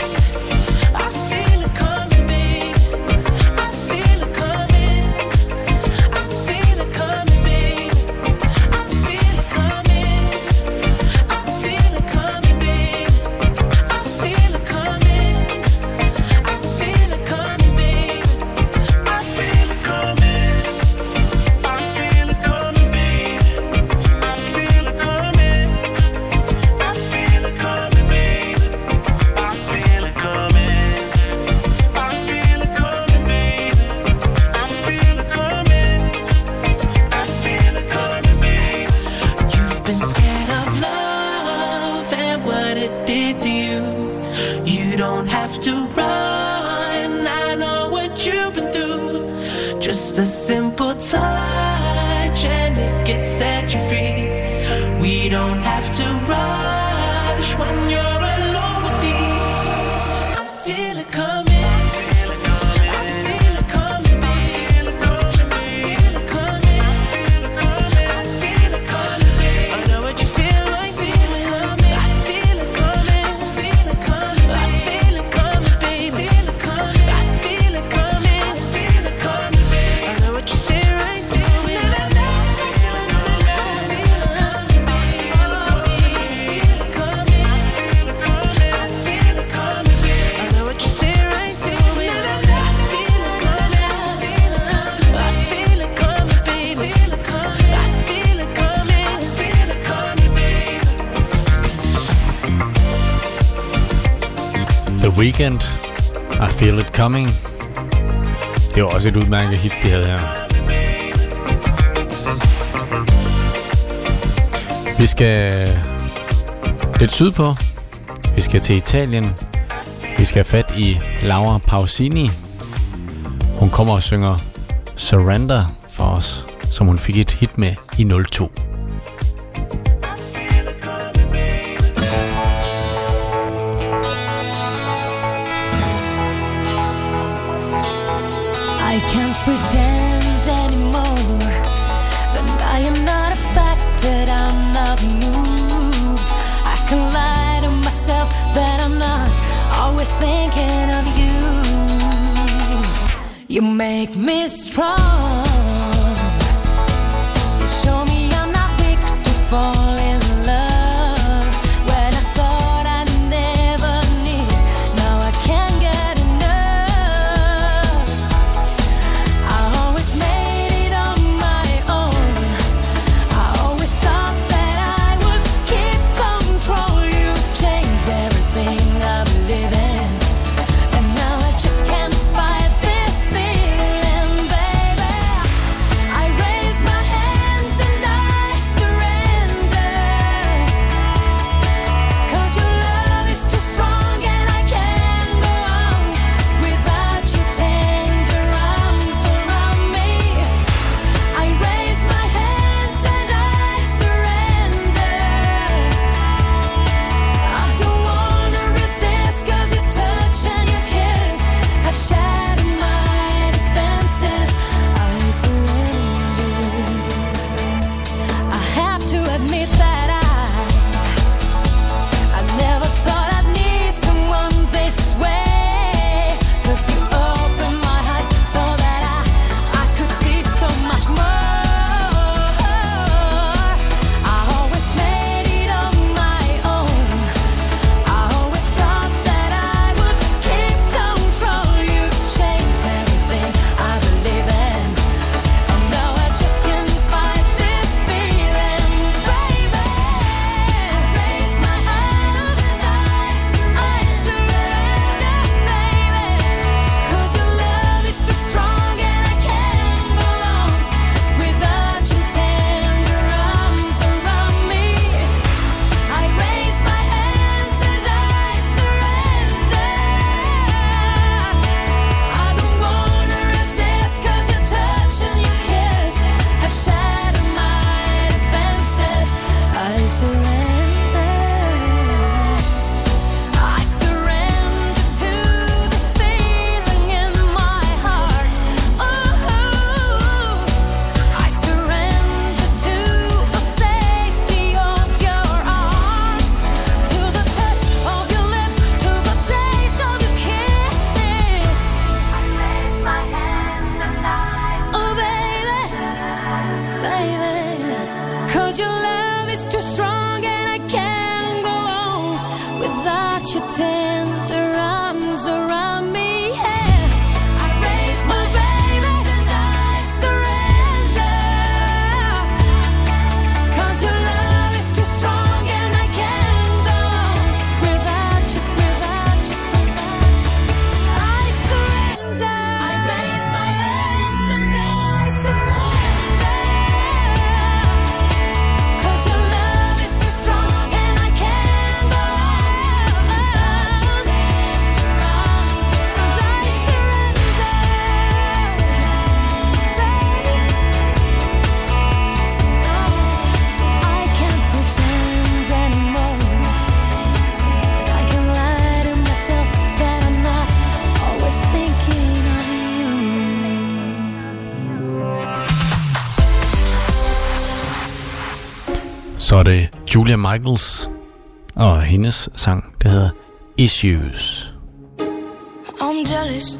babe. I feel it coming, I feel it coming, babe. I feel it coming, I feel it coming, babe. I feel it coming, I feel it coming, babe. A simple touch and it can set you free. We don't have to rush when you're alone with me. I feel it coming. Weekend, I Feel It Coming. Det var også et udmærket hit, det havde her. Vi skal lidt sydpå. Vi skal til Italien. Vi skal have fat i Laura Pausini. Hun kommer og synger Surrender for os, som hun fik et hit med i nul to. Thinking of you, you make me strong. You show me I'm not weak, så er det Julia Michaels og hendes sang, der hedder Issues. I'm jealous,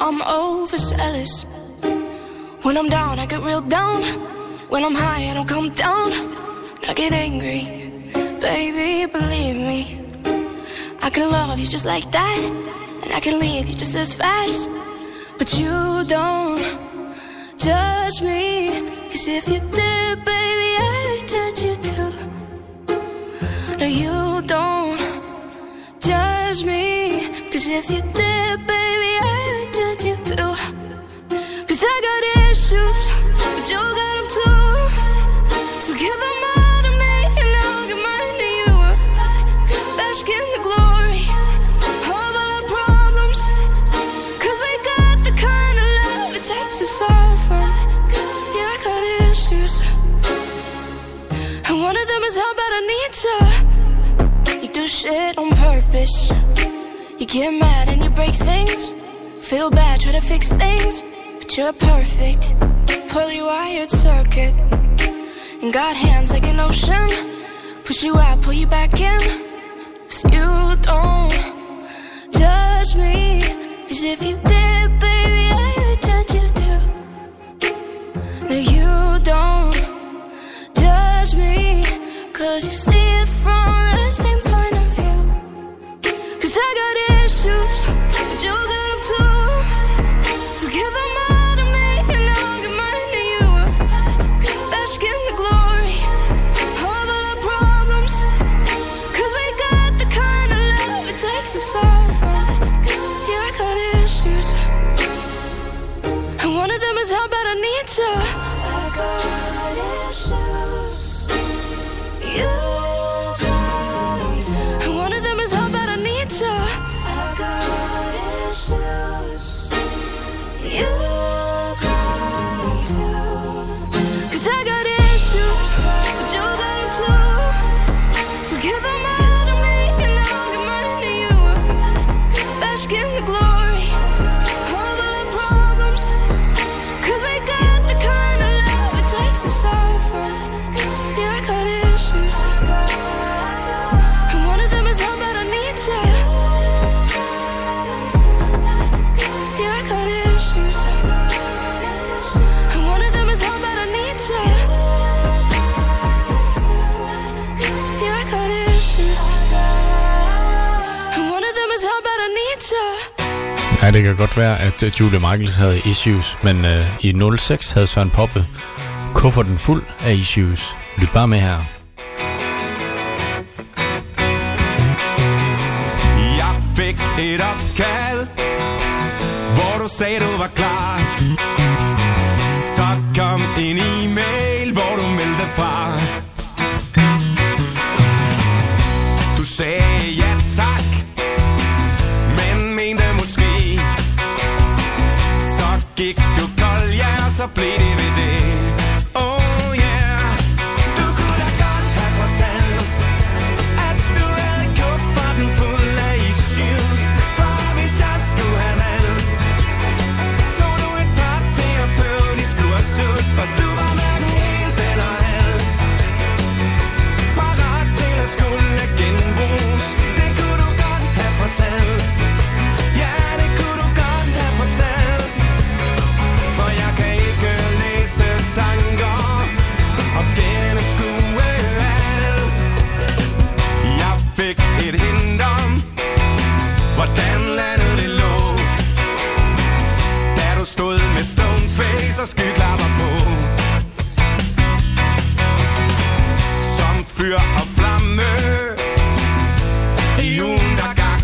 I'm overzealous. When I'm down, I get real down. When I'm high, I don't come down. I get angry, baby, believe me. I can love you just like that, and I can leave you just as fast. But you don't judge me, 'cause if you did, baby, I'd judge you too. No, you don't judge me, 'cause if you did, baby, I'd judge you too. 'Cause I got issues, but you got them too. So give them all to me, and I'll give mine to you. Bask in the glory. One of them is how bad I need you. You do shit on purpose. You get mad and you break things. Feel bad, try to fix things. But you're perfect. Poorly wired circuit. And got hands like an ocean. Push you out, pull you back in. 'Cause you don't judge me. 'Cause if you did, baby, I would judge you too. No, you don't judge me. 'Cause you see it from the same point of view. 'Cause I got issues, but you got them too. So give them all to me, and I'll give mine to you. Bask in the glory, all of our problems. 'Cause we got the kind of love it takes to solve them. Yeah, I got issues, and one of them is how bad I need you. I got issues. You and one of them is how bad I need you. I got issues. You got too. 'Cause I got issues, but you got them too. So give them all to me, and I'll give mine to you. Bask in the glory, all of our problems. 'Cause we got the kind of love it takes to solve them. Yeah, I got issues. Ja, det kan godt være, at Julia Michaels havde Issues, men øh, i nul seks havde Søren Poppe kufferten fuld af Issues. Lyt bare med her. Jeg fik et opkald, hvor du sagde, du var klar. Så kom en e-mail, hvor du meldte fra. Du sagde ja tak. Gik du kold, ja, så blev det ved det. Oh yeah. Du kunne da godt have fortalt, at du havde kufferten fuld af issues. For hvis jeg skulle have valgt, tog du et par terapeutisk kursus. For du var hverken helt eller halv parat til at skulle genbruges. Det kunne du godt have fortalt. Ja, det kunne du godt have fortalt. For jeg kan ikke læse tanker og gennemskue alt. Jeg fik et hint om, hvordan landet det lå, da du stod med stone face og skyklapper på. Som fyr og flamme i ugen der gak.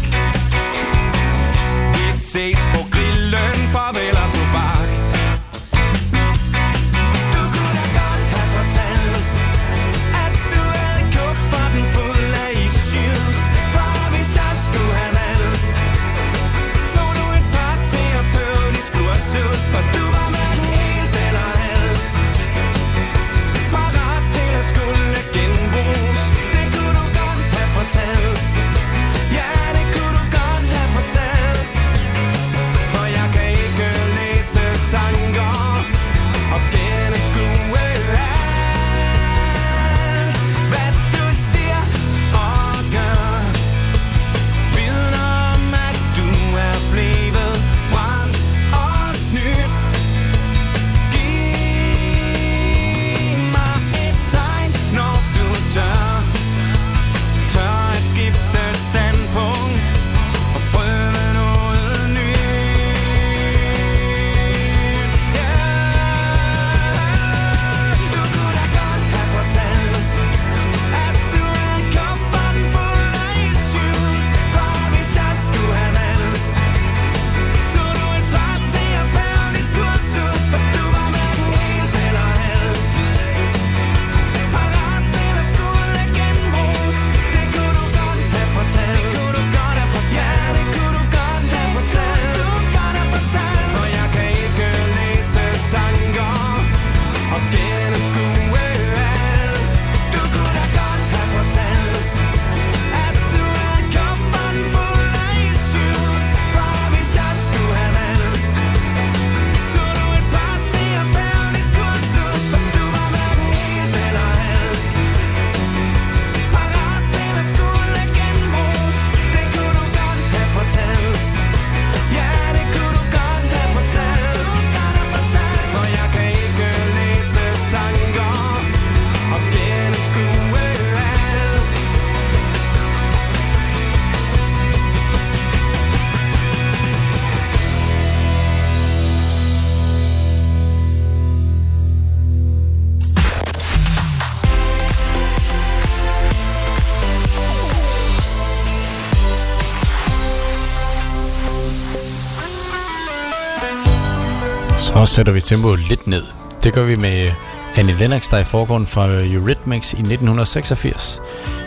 Så sætter vi tempoet lidt ned. Det gør vi med Annie Lennox, der er i forgrunden fra Eurythmics i nitten seksogfirs.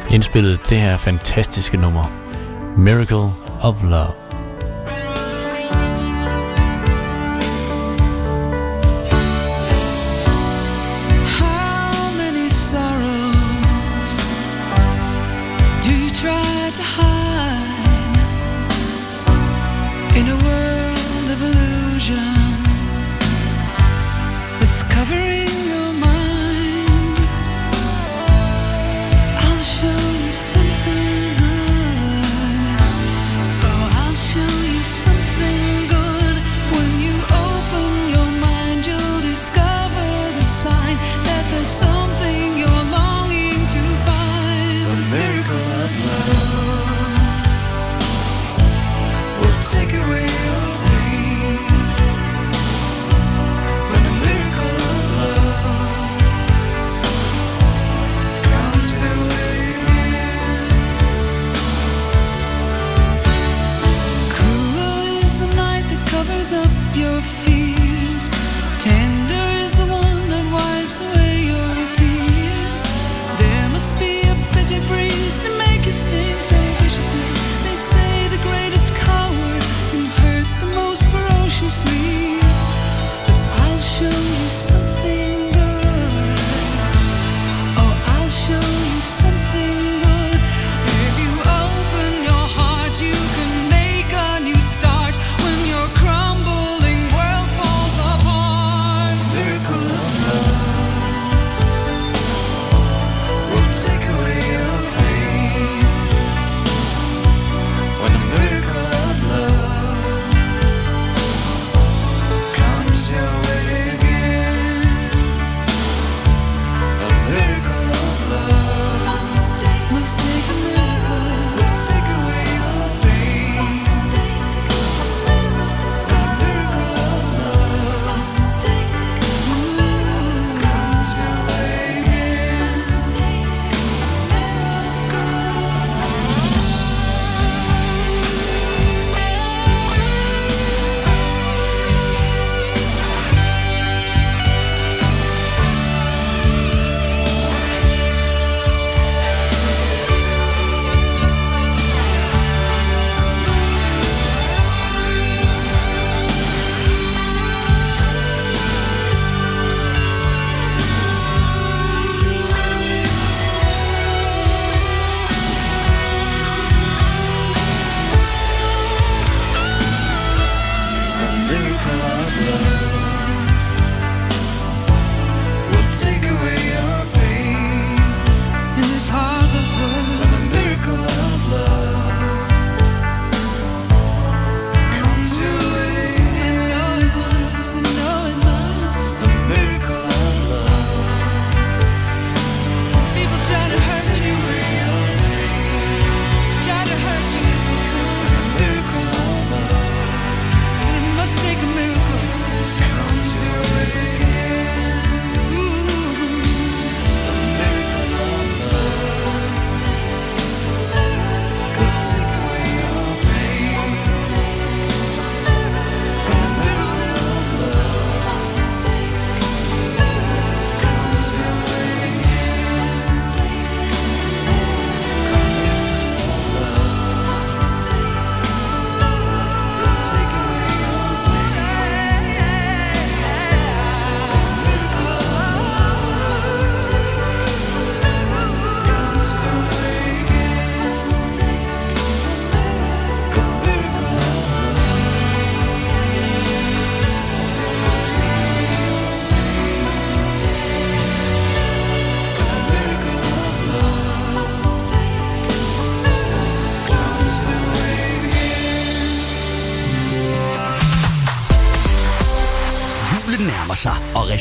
Indspillede det her fantastiske nummer, Miracle of Love.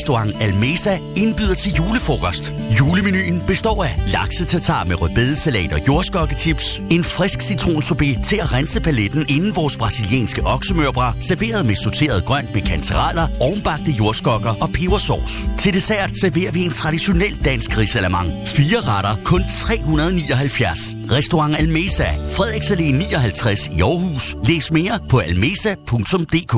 Restaurant Almesa indbyder til julefrokost. Julemenuen består af laksetatar med rødbedesalat og jordskokketips, en frisk citronsorbet til at rense paletten inden vores brasilianske oksemørbra, serveret med sorteret grønt med kantereller, ovnbagte jordskokker og pebersauce. Til dessert serverer vi en traditionel dansk risalamande. Fire retter, kun tre hundrede nioghalvfjerds. Restaurant Almesa, Frederiks Allé nioghalvtreds i Aarhus. Læs mere på almesa punktum d k.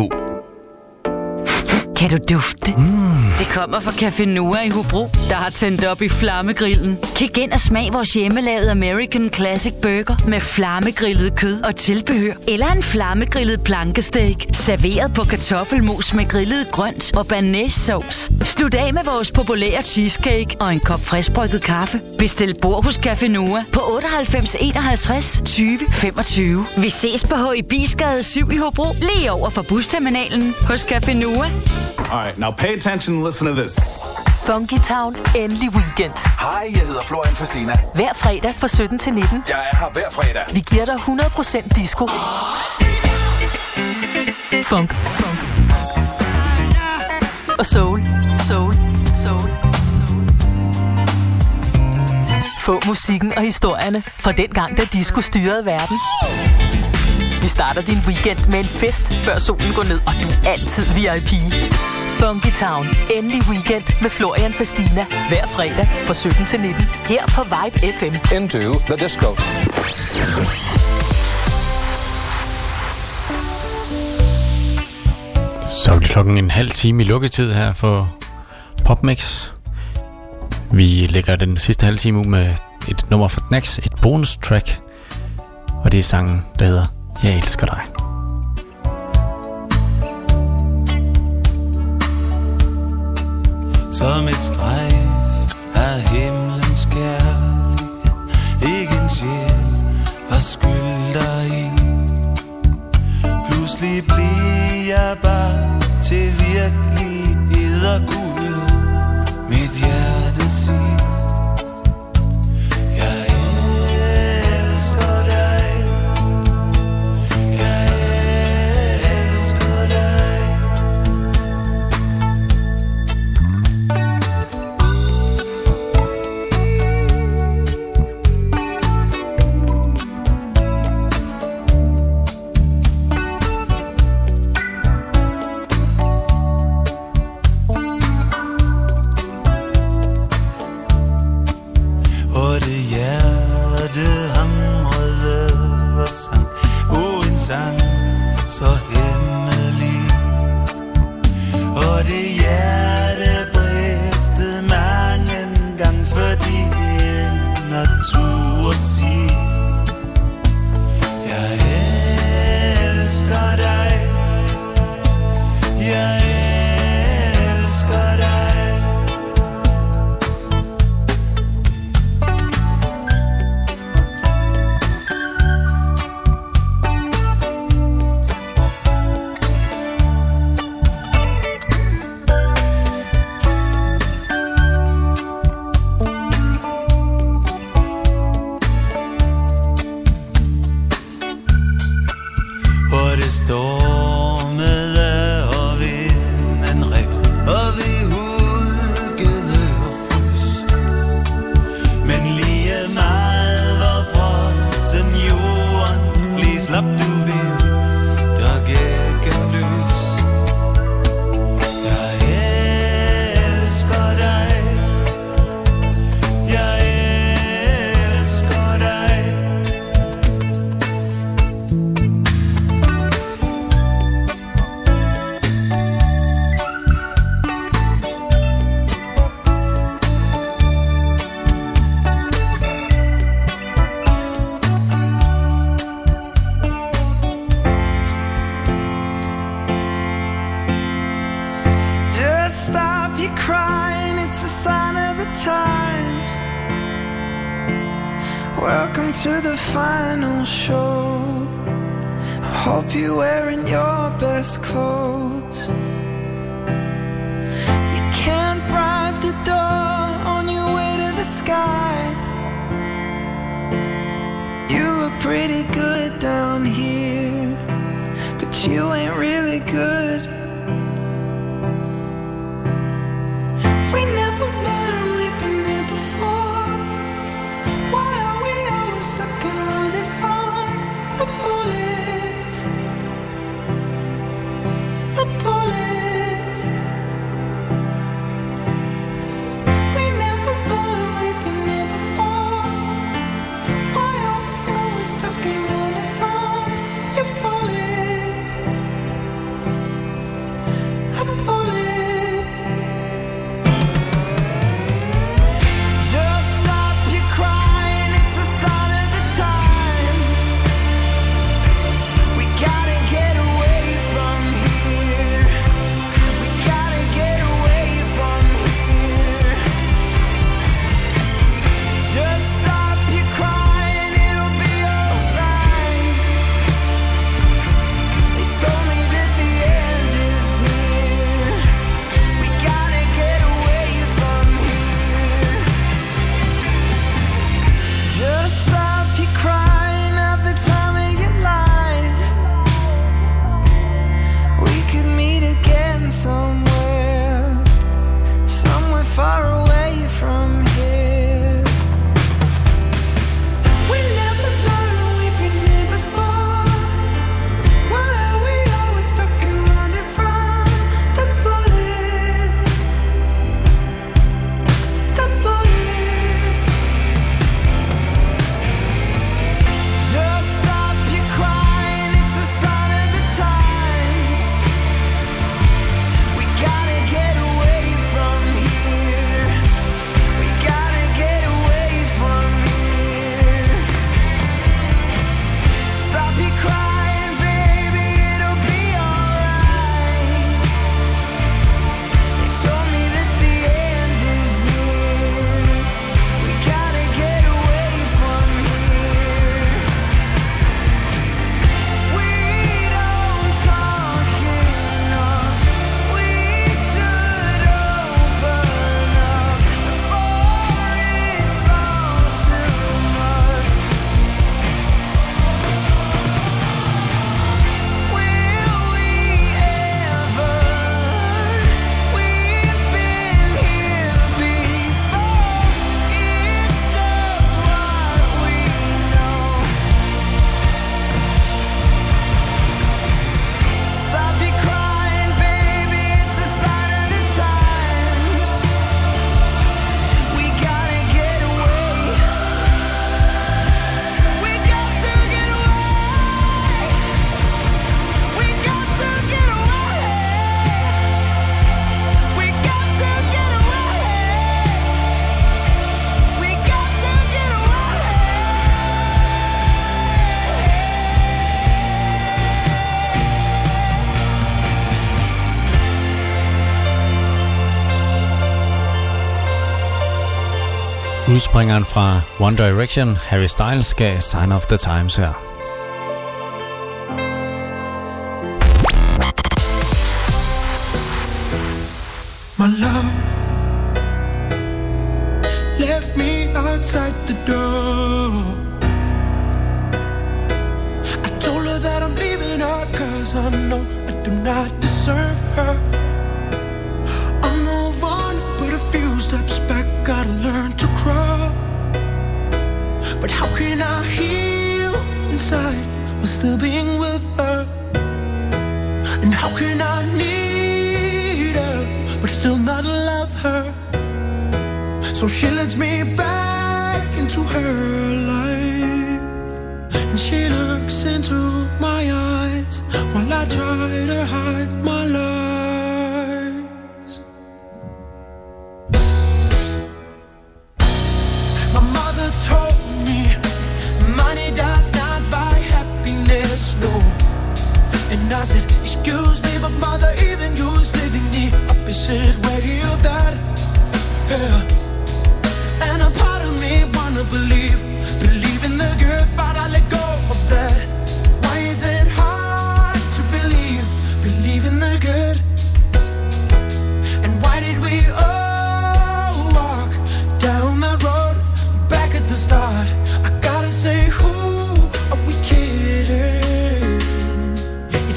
Kan du dufte det? Mm. Det kommer fra Café Nuova i Hobro, der har tændt op i flammegrillen. Kig ind og smag vores hjemmelavede American Classic Burger med flammegrillet kød og tilbehør. Eller en flammegrillet plankesteak, serveret på kartoffelmos med grillet grønt og banæssovs. Slut af med vores populære cheesecake og en kop friskbrygget kaffe. Bestil bord hos Café Nuova på otteoghalvfems enoghalvtreds tyve femogtyve. Vi ses på H I Bisgade syv i Hobro, lige over for busterminalen hos Café Nuova. All right, now pay attention and listen to this. Funky Town, endelig weekend. Hej, jeg hedder Florian Fastina. Hver fredag fra sytten til nitten. Jeg er her hver fredag. Vi giver dig hundrede procent disco. Funk. Funk. Og soul. Soul. Soul. Soul. Få musikken og historierne fra dengang, da disco styrede verden. Vi starter din weekend med en fest, før solen går ned, og du er altid V I P. Funky Town. Endelig weekend med Florian Fastina. Hver fredag fra sytten til nitten. Her på Vibe F M. Into the disco. Så er det klokken en halv time i lukketid her for PopMix. Vi lægger den sidste halv time ud med et nummer fra Knacks, et bonus track. Og det er sangen, der hedder Jeg elsker dig. Som et strejf af himlens skærlighed, ikke en sjæl var skyld der i. Pludselig bliver jeg bare til virkelighed og gud. Mit hjerte siger Udspringeren fra One Direction, Harry Styles, gav Sign of the Times her. My love left me outside the door. I told her that I'm leaving her, cause I know I do not deserve her. But how can I heal inside while still being with her? And how can I need her but still not love her? So she leads me back into her life, and she looks into my eyes while I try to hide my lies. My mother told and I said, excuse me, but mother, even you's living the opposite way of that, yeah. And a part of me wanna believe, believe in the good, but I let go of that. Why is it hard to believe, believe in the good? And why did we all walk down that road back at the start? I gotta say, who are we kidding?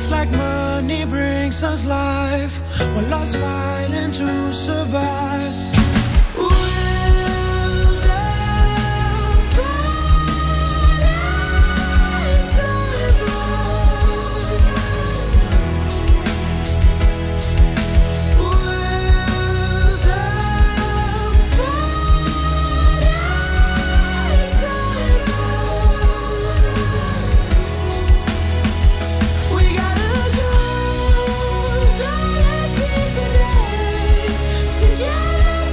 Like money brings us life, while us fighting to survive. Will somebody save us? Will somebody save us? We got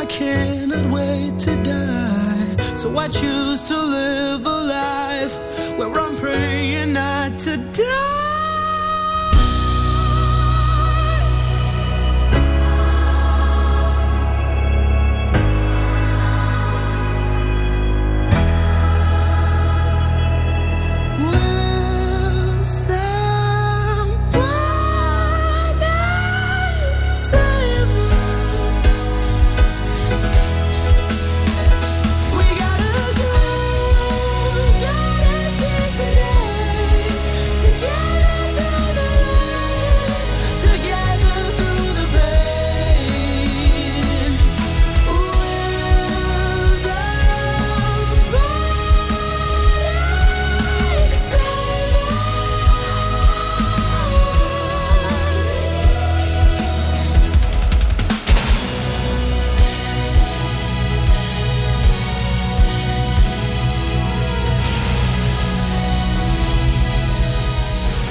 I cannot wait to die, so I choose to live a life where I'm praying not to die.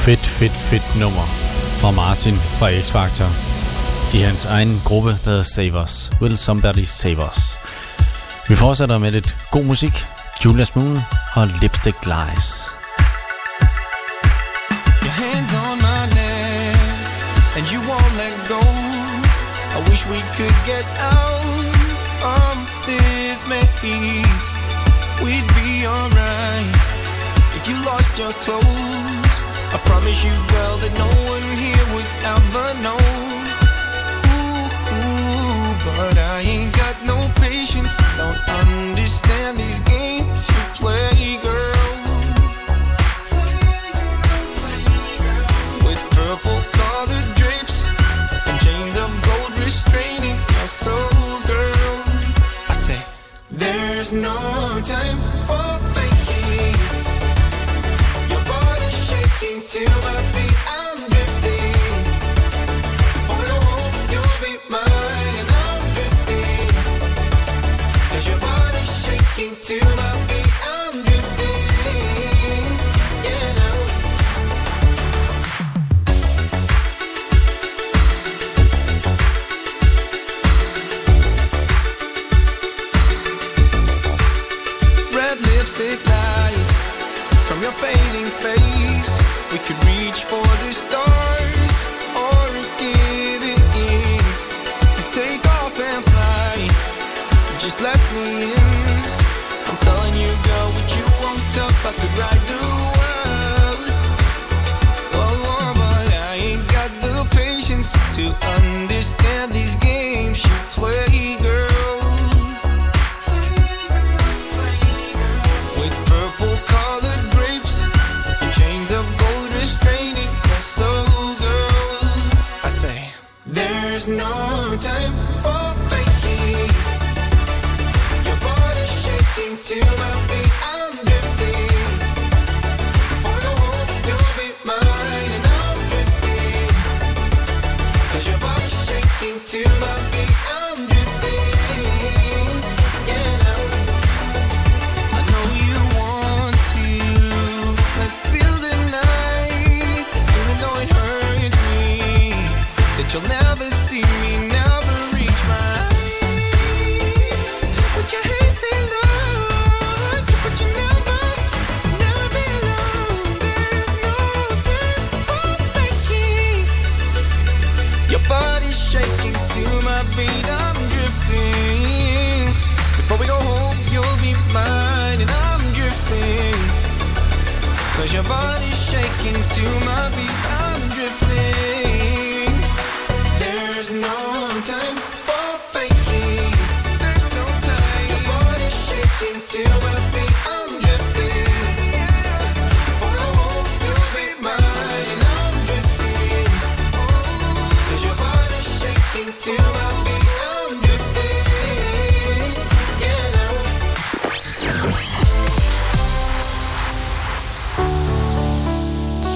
Fedt, fedt, fedt nummer fra Martin fra X-Factor i hans egen gruppe, der hedder Save Us. Will somebody save us? Vi fortsætter med lidt god musik. Julia Smoon og Lipstick Lies. Your hands on my neck and you won't let go. I wish we could get out of this maze. We'd be alright if you lost your clothes. I promise you, girl, that no one here would ever know. Ooh, ooh, but I ain't got no patience. Don't understand these games you play, girl. Play, girl, play, girl. With purple colored drapes and chains of gold restraining your soul, girl. I say, there's no time for faking. Your body's shaking to my feet, I'm drifting.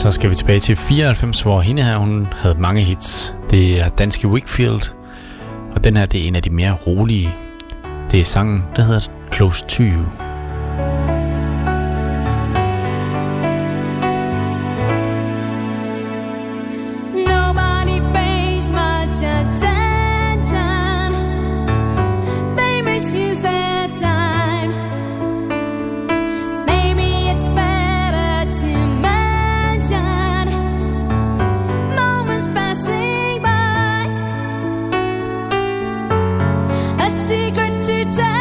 Så skal vi tilbage til fireoghalvfems, hvor hende her, hun havde mange hits. Det er danske Wakefield, og den her, det er en af de mere rolige. Det er sangen, der hedder Close To You. Secret to tell.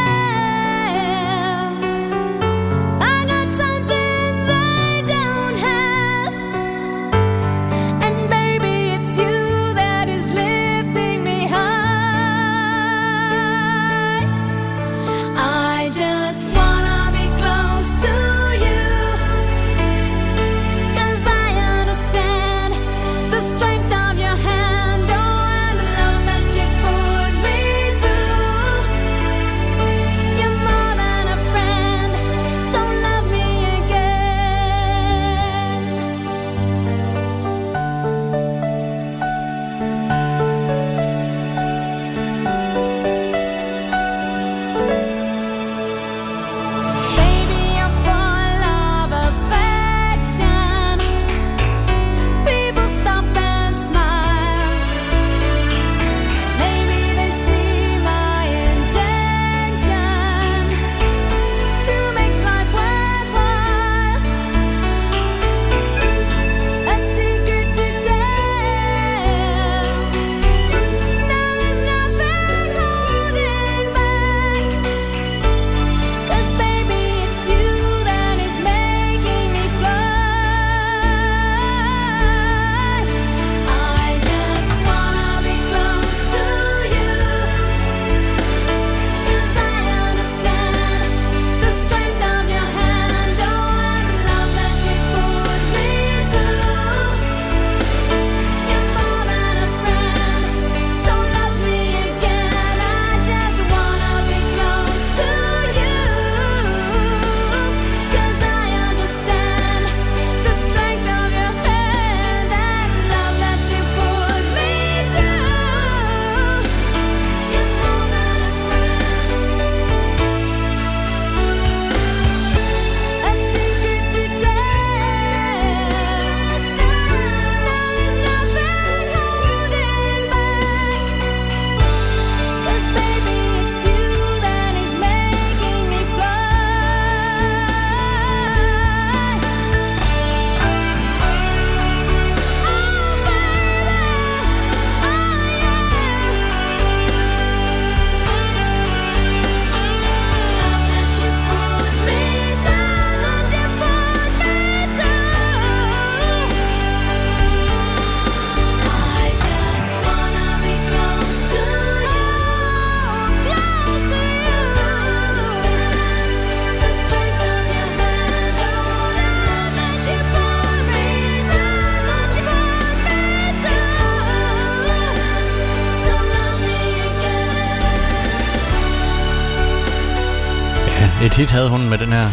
Et hit havde hun med den her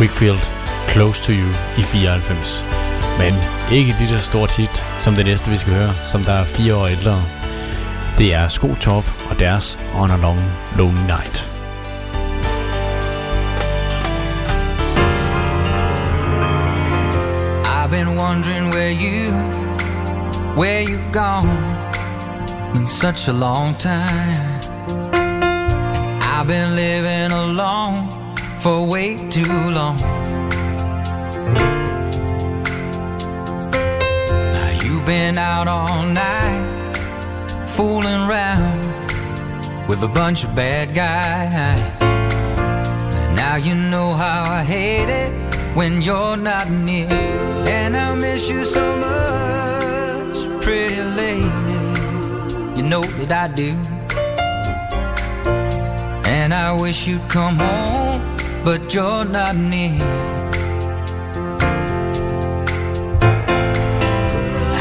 Wakefield Close To You i fireoghalvfems. Men ikke et lille stort hit som det næste vi skal høre, som der er fire år ældre. Det er Skotop og deres On A Long Lonely Night. I've been wondering where you, where you've gone in such a long time. I've been living alone for way too long. Now you've been out all night fooling around with a bunch of bad guys. Now you know how I hate it when you're not near. And I miss you so much, pretty lady. You know that I do. And I wish you'd come home, but you're not near.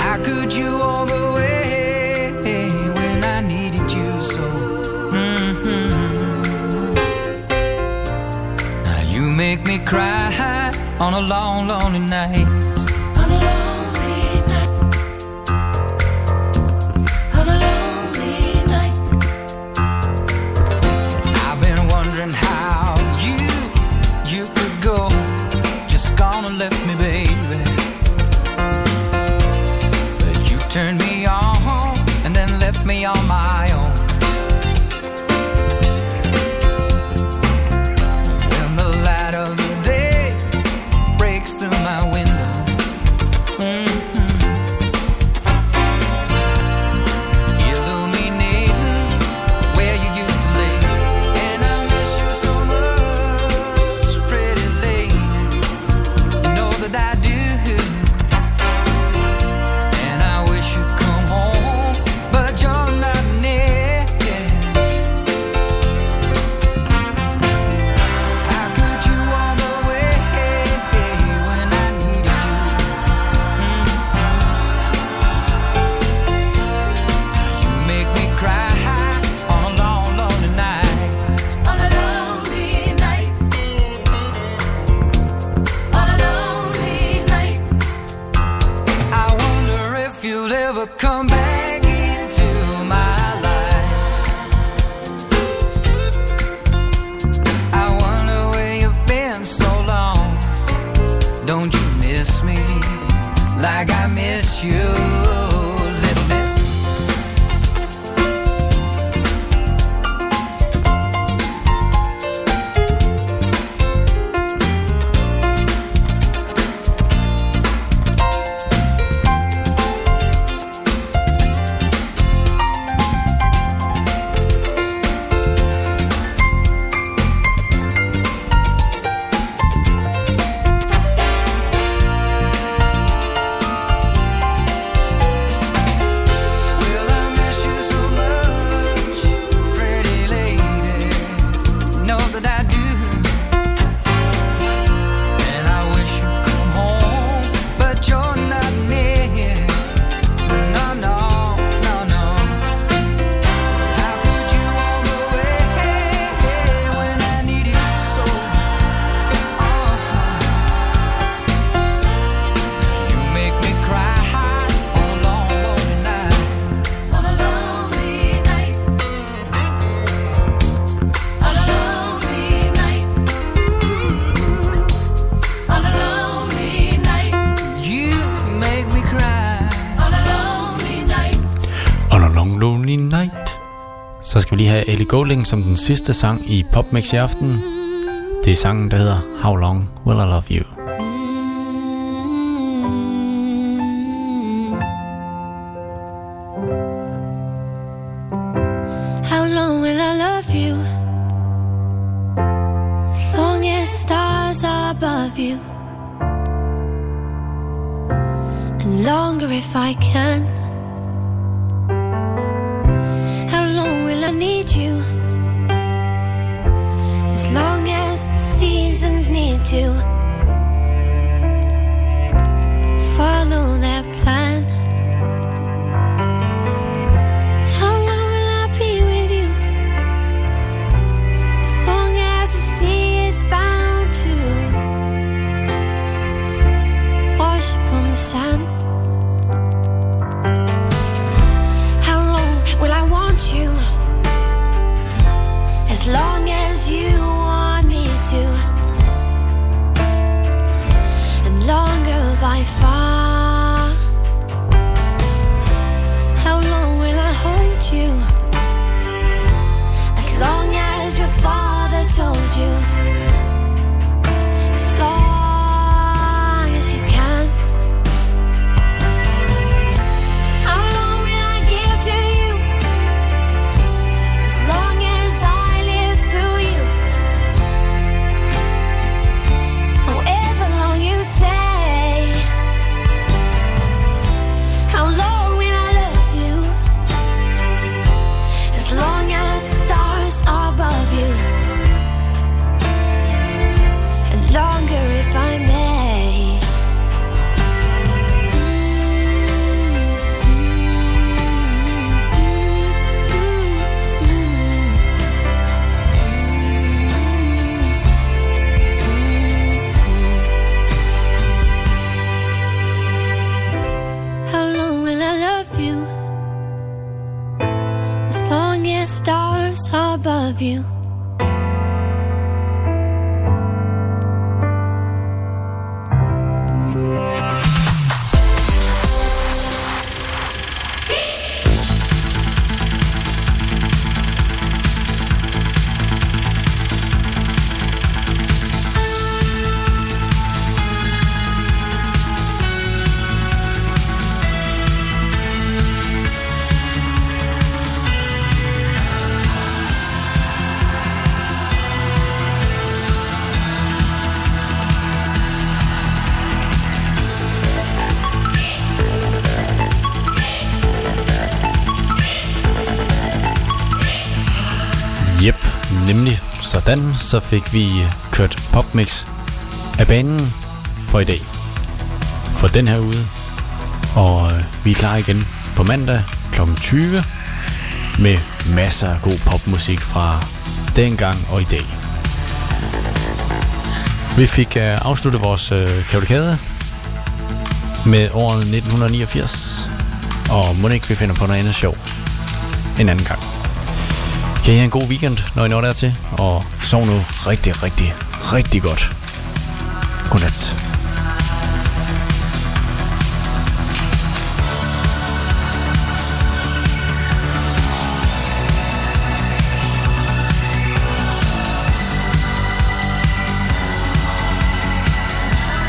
How could you all the way when I needed you so? Mm-hmm. Now you make me cry on a long, lonely night. On a lonely night. On a lonely night. I've been wondering how you, you could go. Just gone and left me, baby. But you turned me on and then left me on my own. When the light of the day breaks through my window, come back into my life. I wonder where you've been so long. Don't you miss me like I miss you? Så skal vi lige have Ellie Goulding som den sidste sang i PopMix i aften. Det er sangen, der hedder How Long Will I Love You. How long will I love you? As long as stars are above you. And longer if I can. You as long as the seasons need to follow their plan. How long will I be with you? As long as the sea is by you. Sådan, så fik vi kørt popmix af banen for i dag, for den her uge, og vi er klar igen på mandag klokken tyve med masser af god popmusik fra dengang og i dag. Vi fik afsluttet vores kavalkade med året nitten niogfirs, og må ikke vi finder på noget andet sjov en anden gang. Kan I have en god weekend, når I når dertil, og sov nu rigtig, rigtig, rigtig godt. Godnat.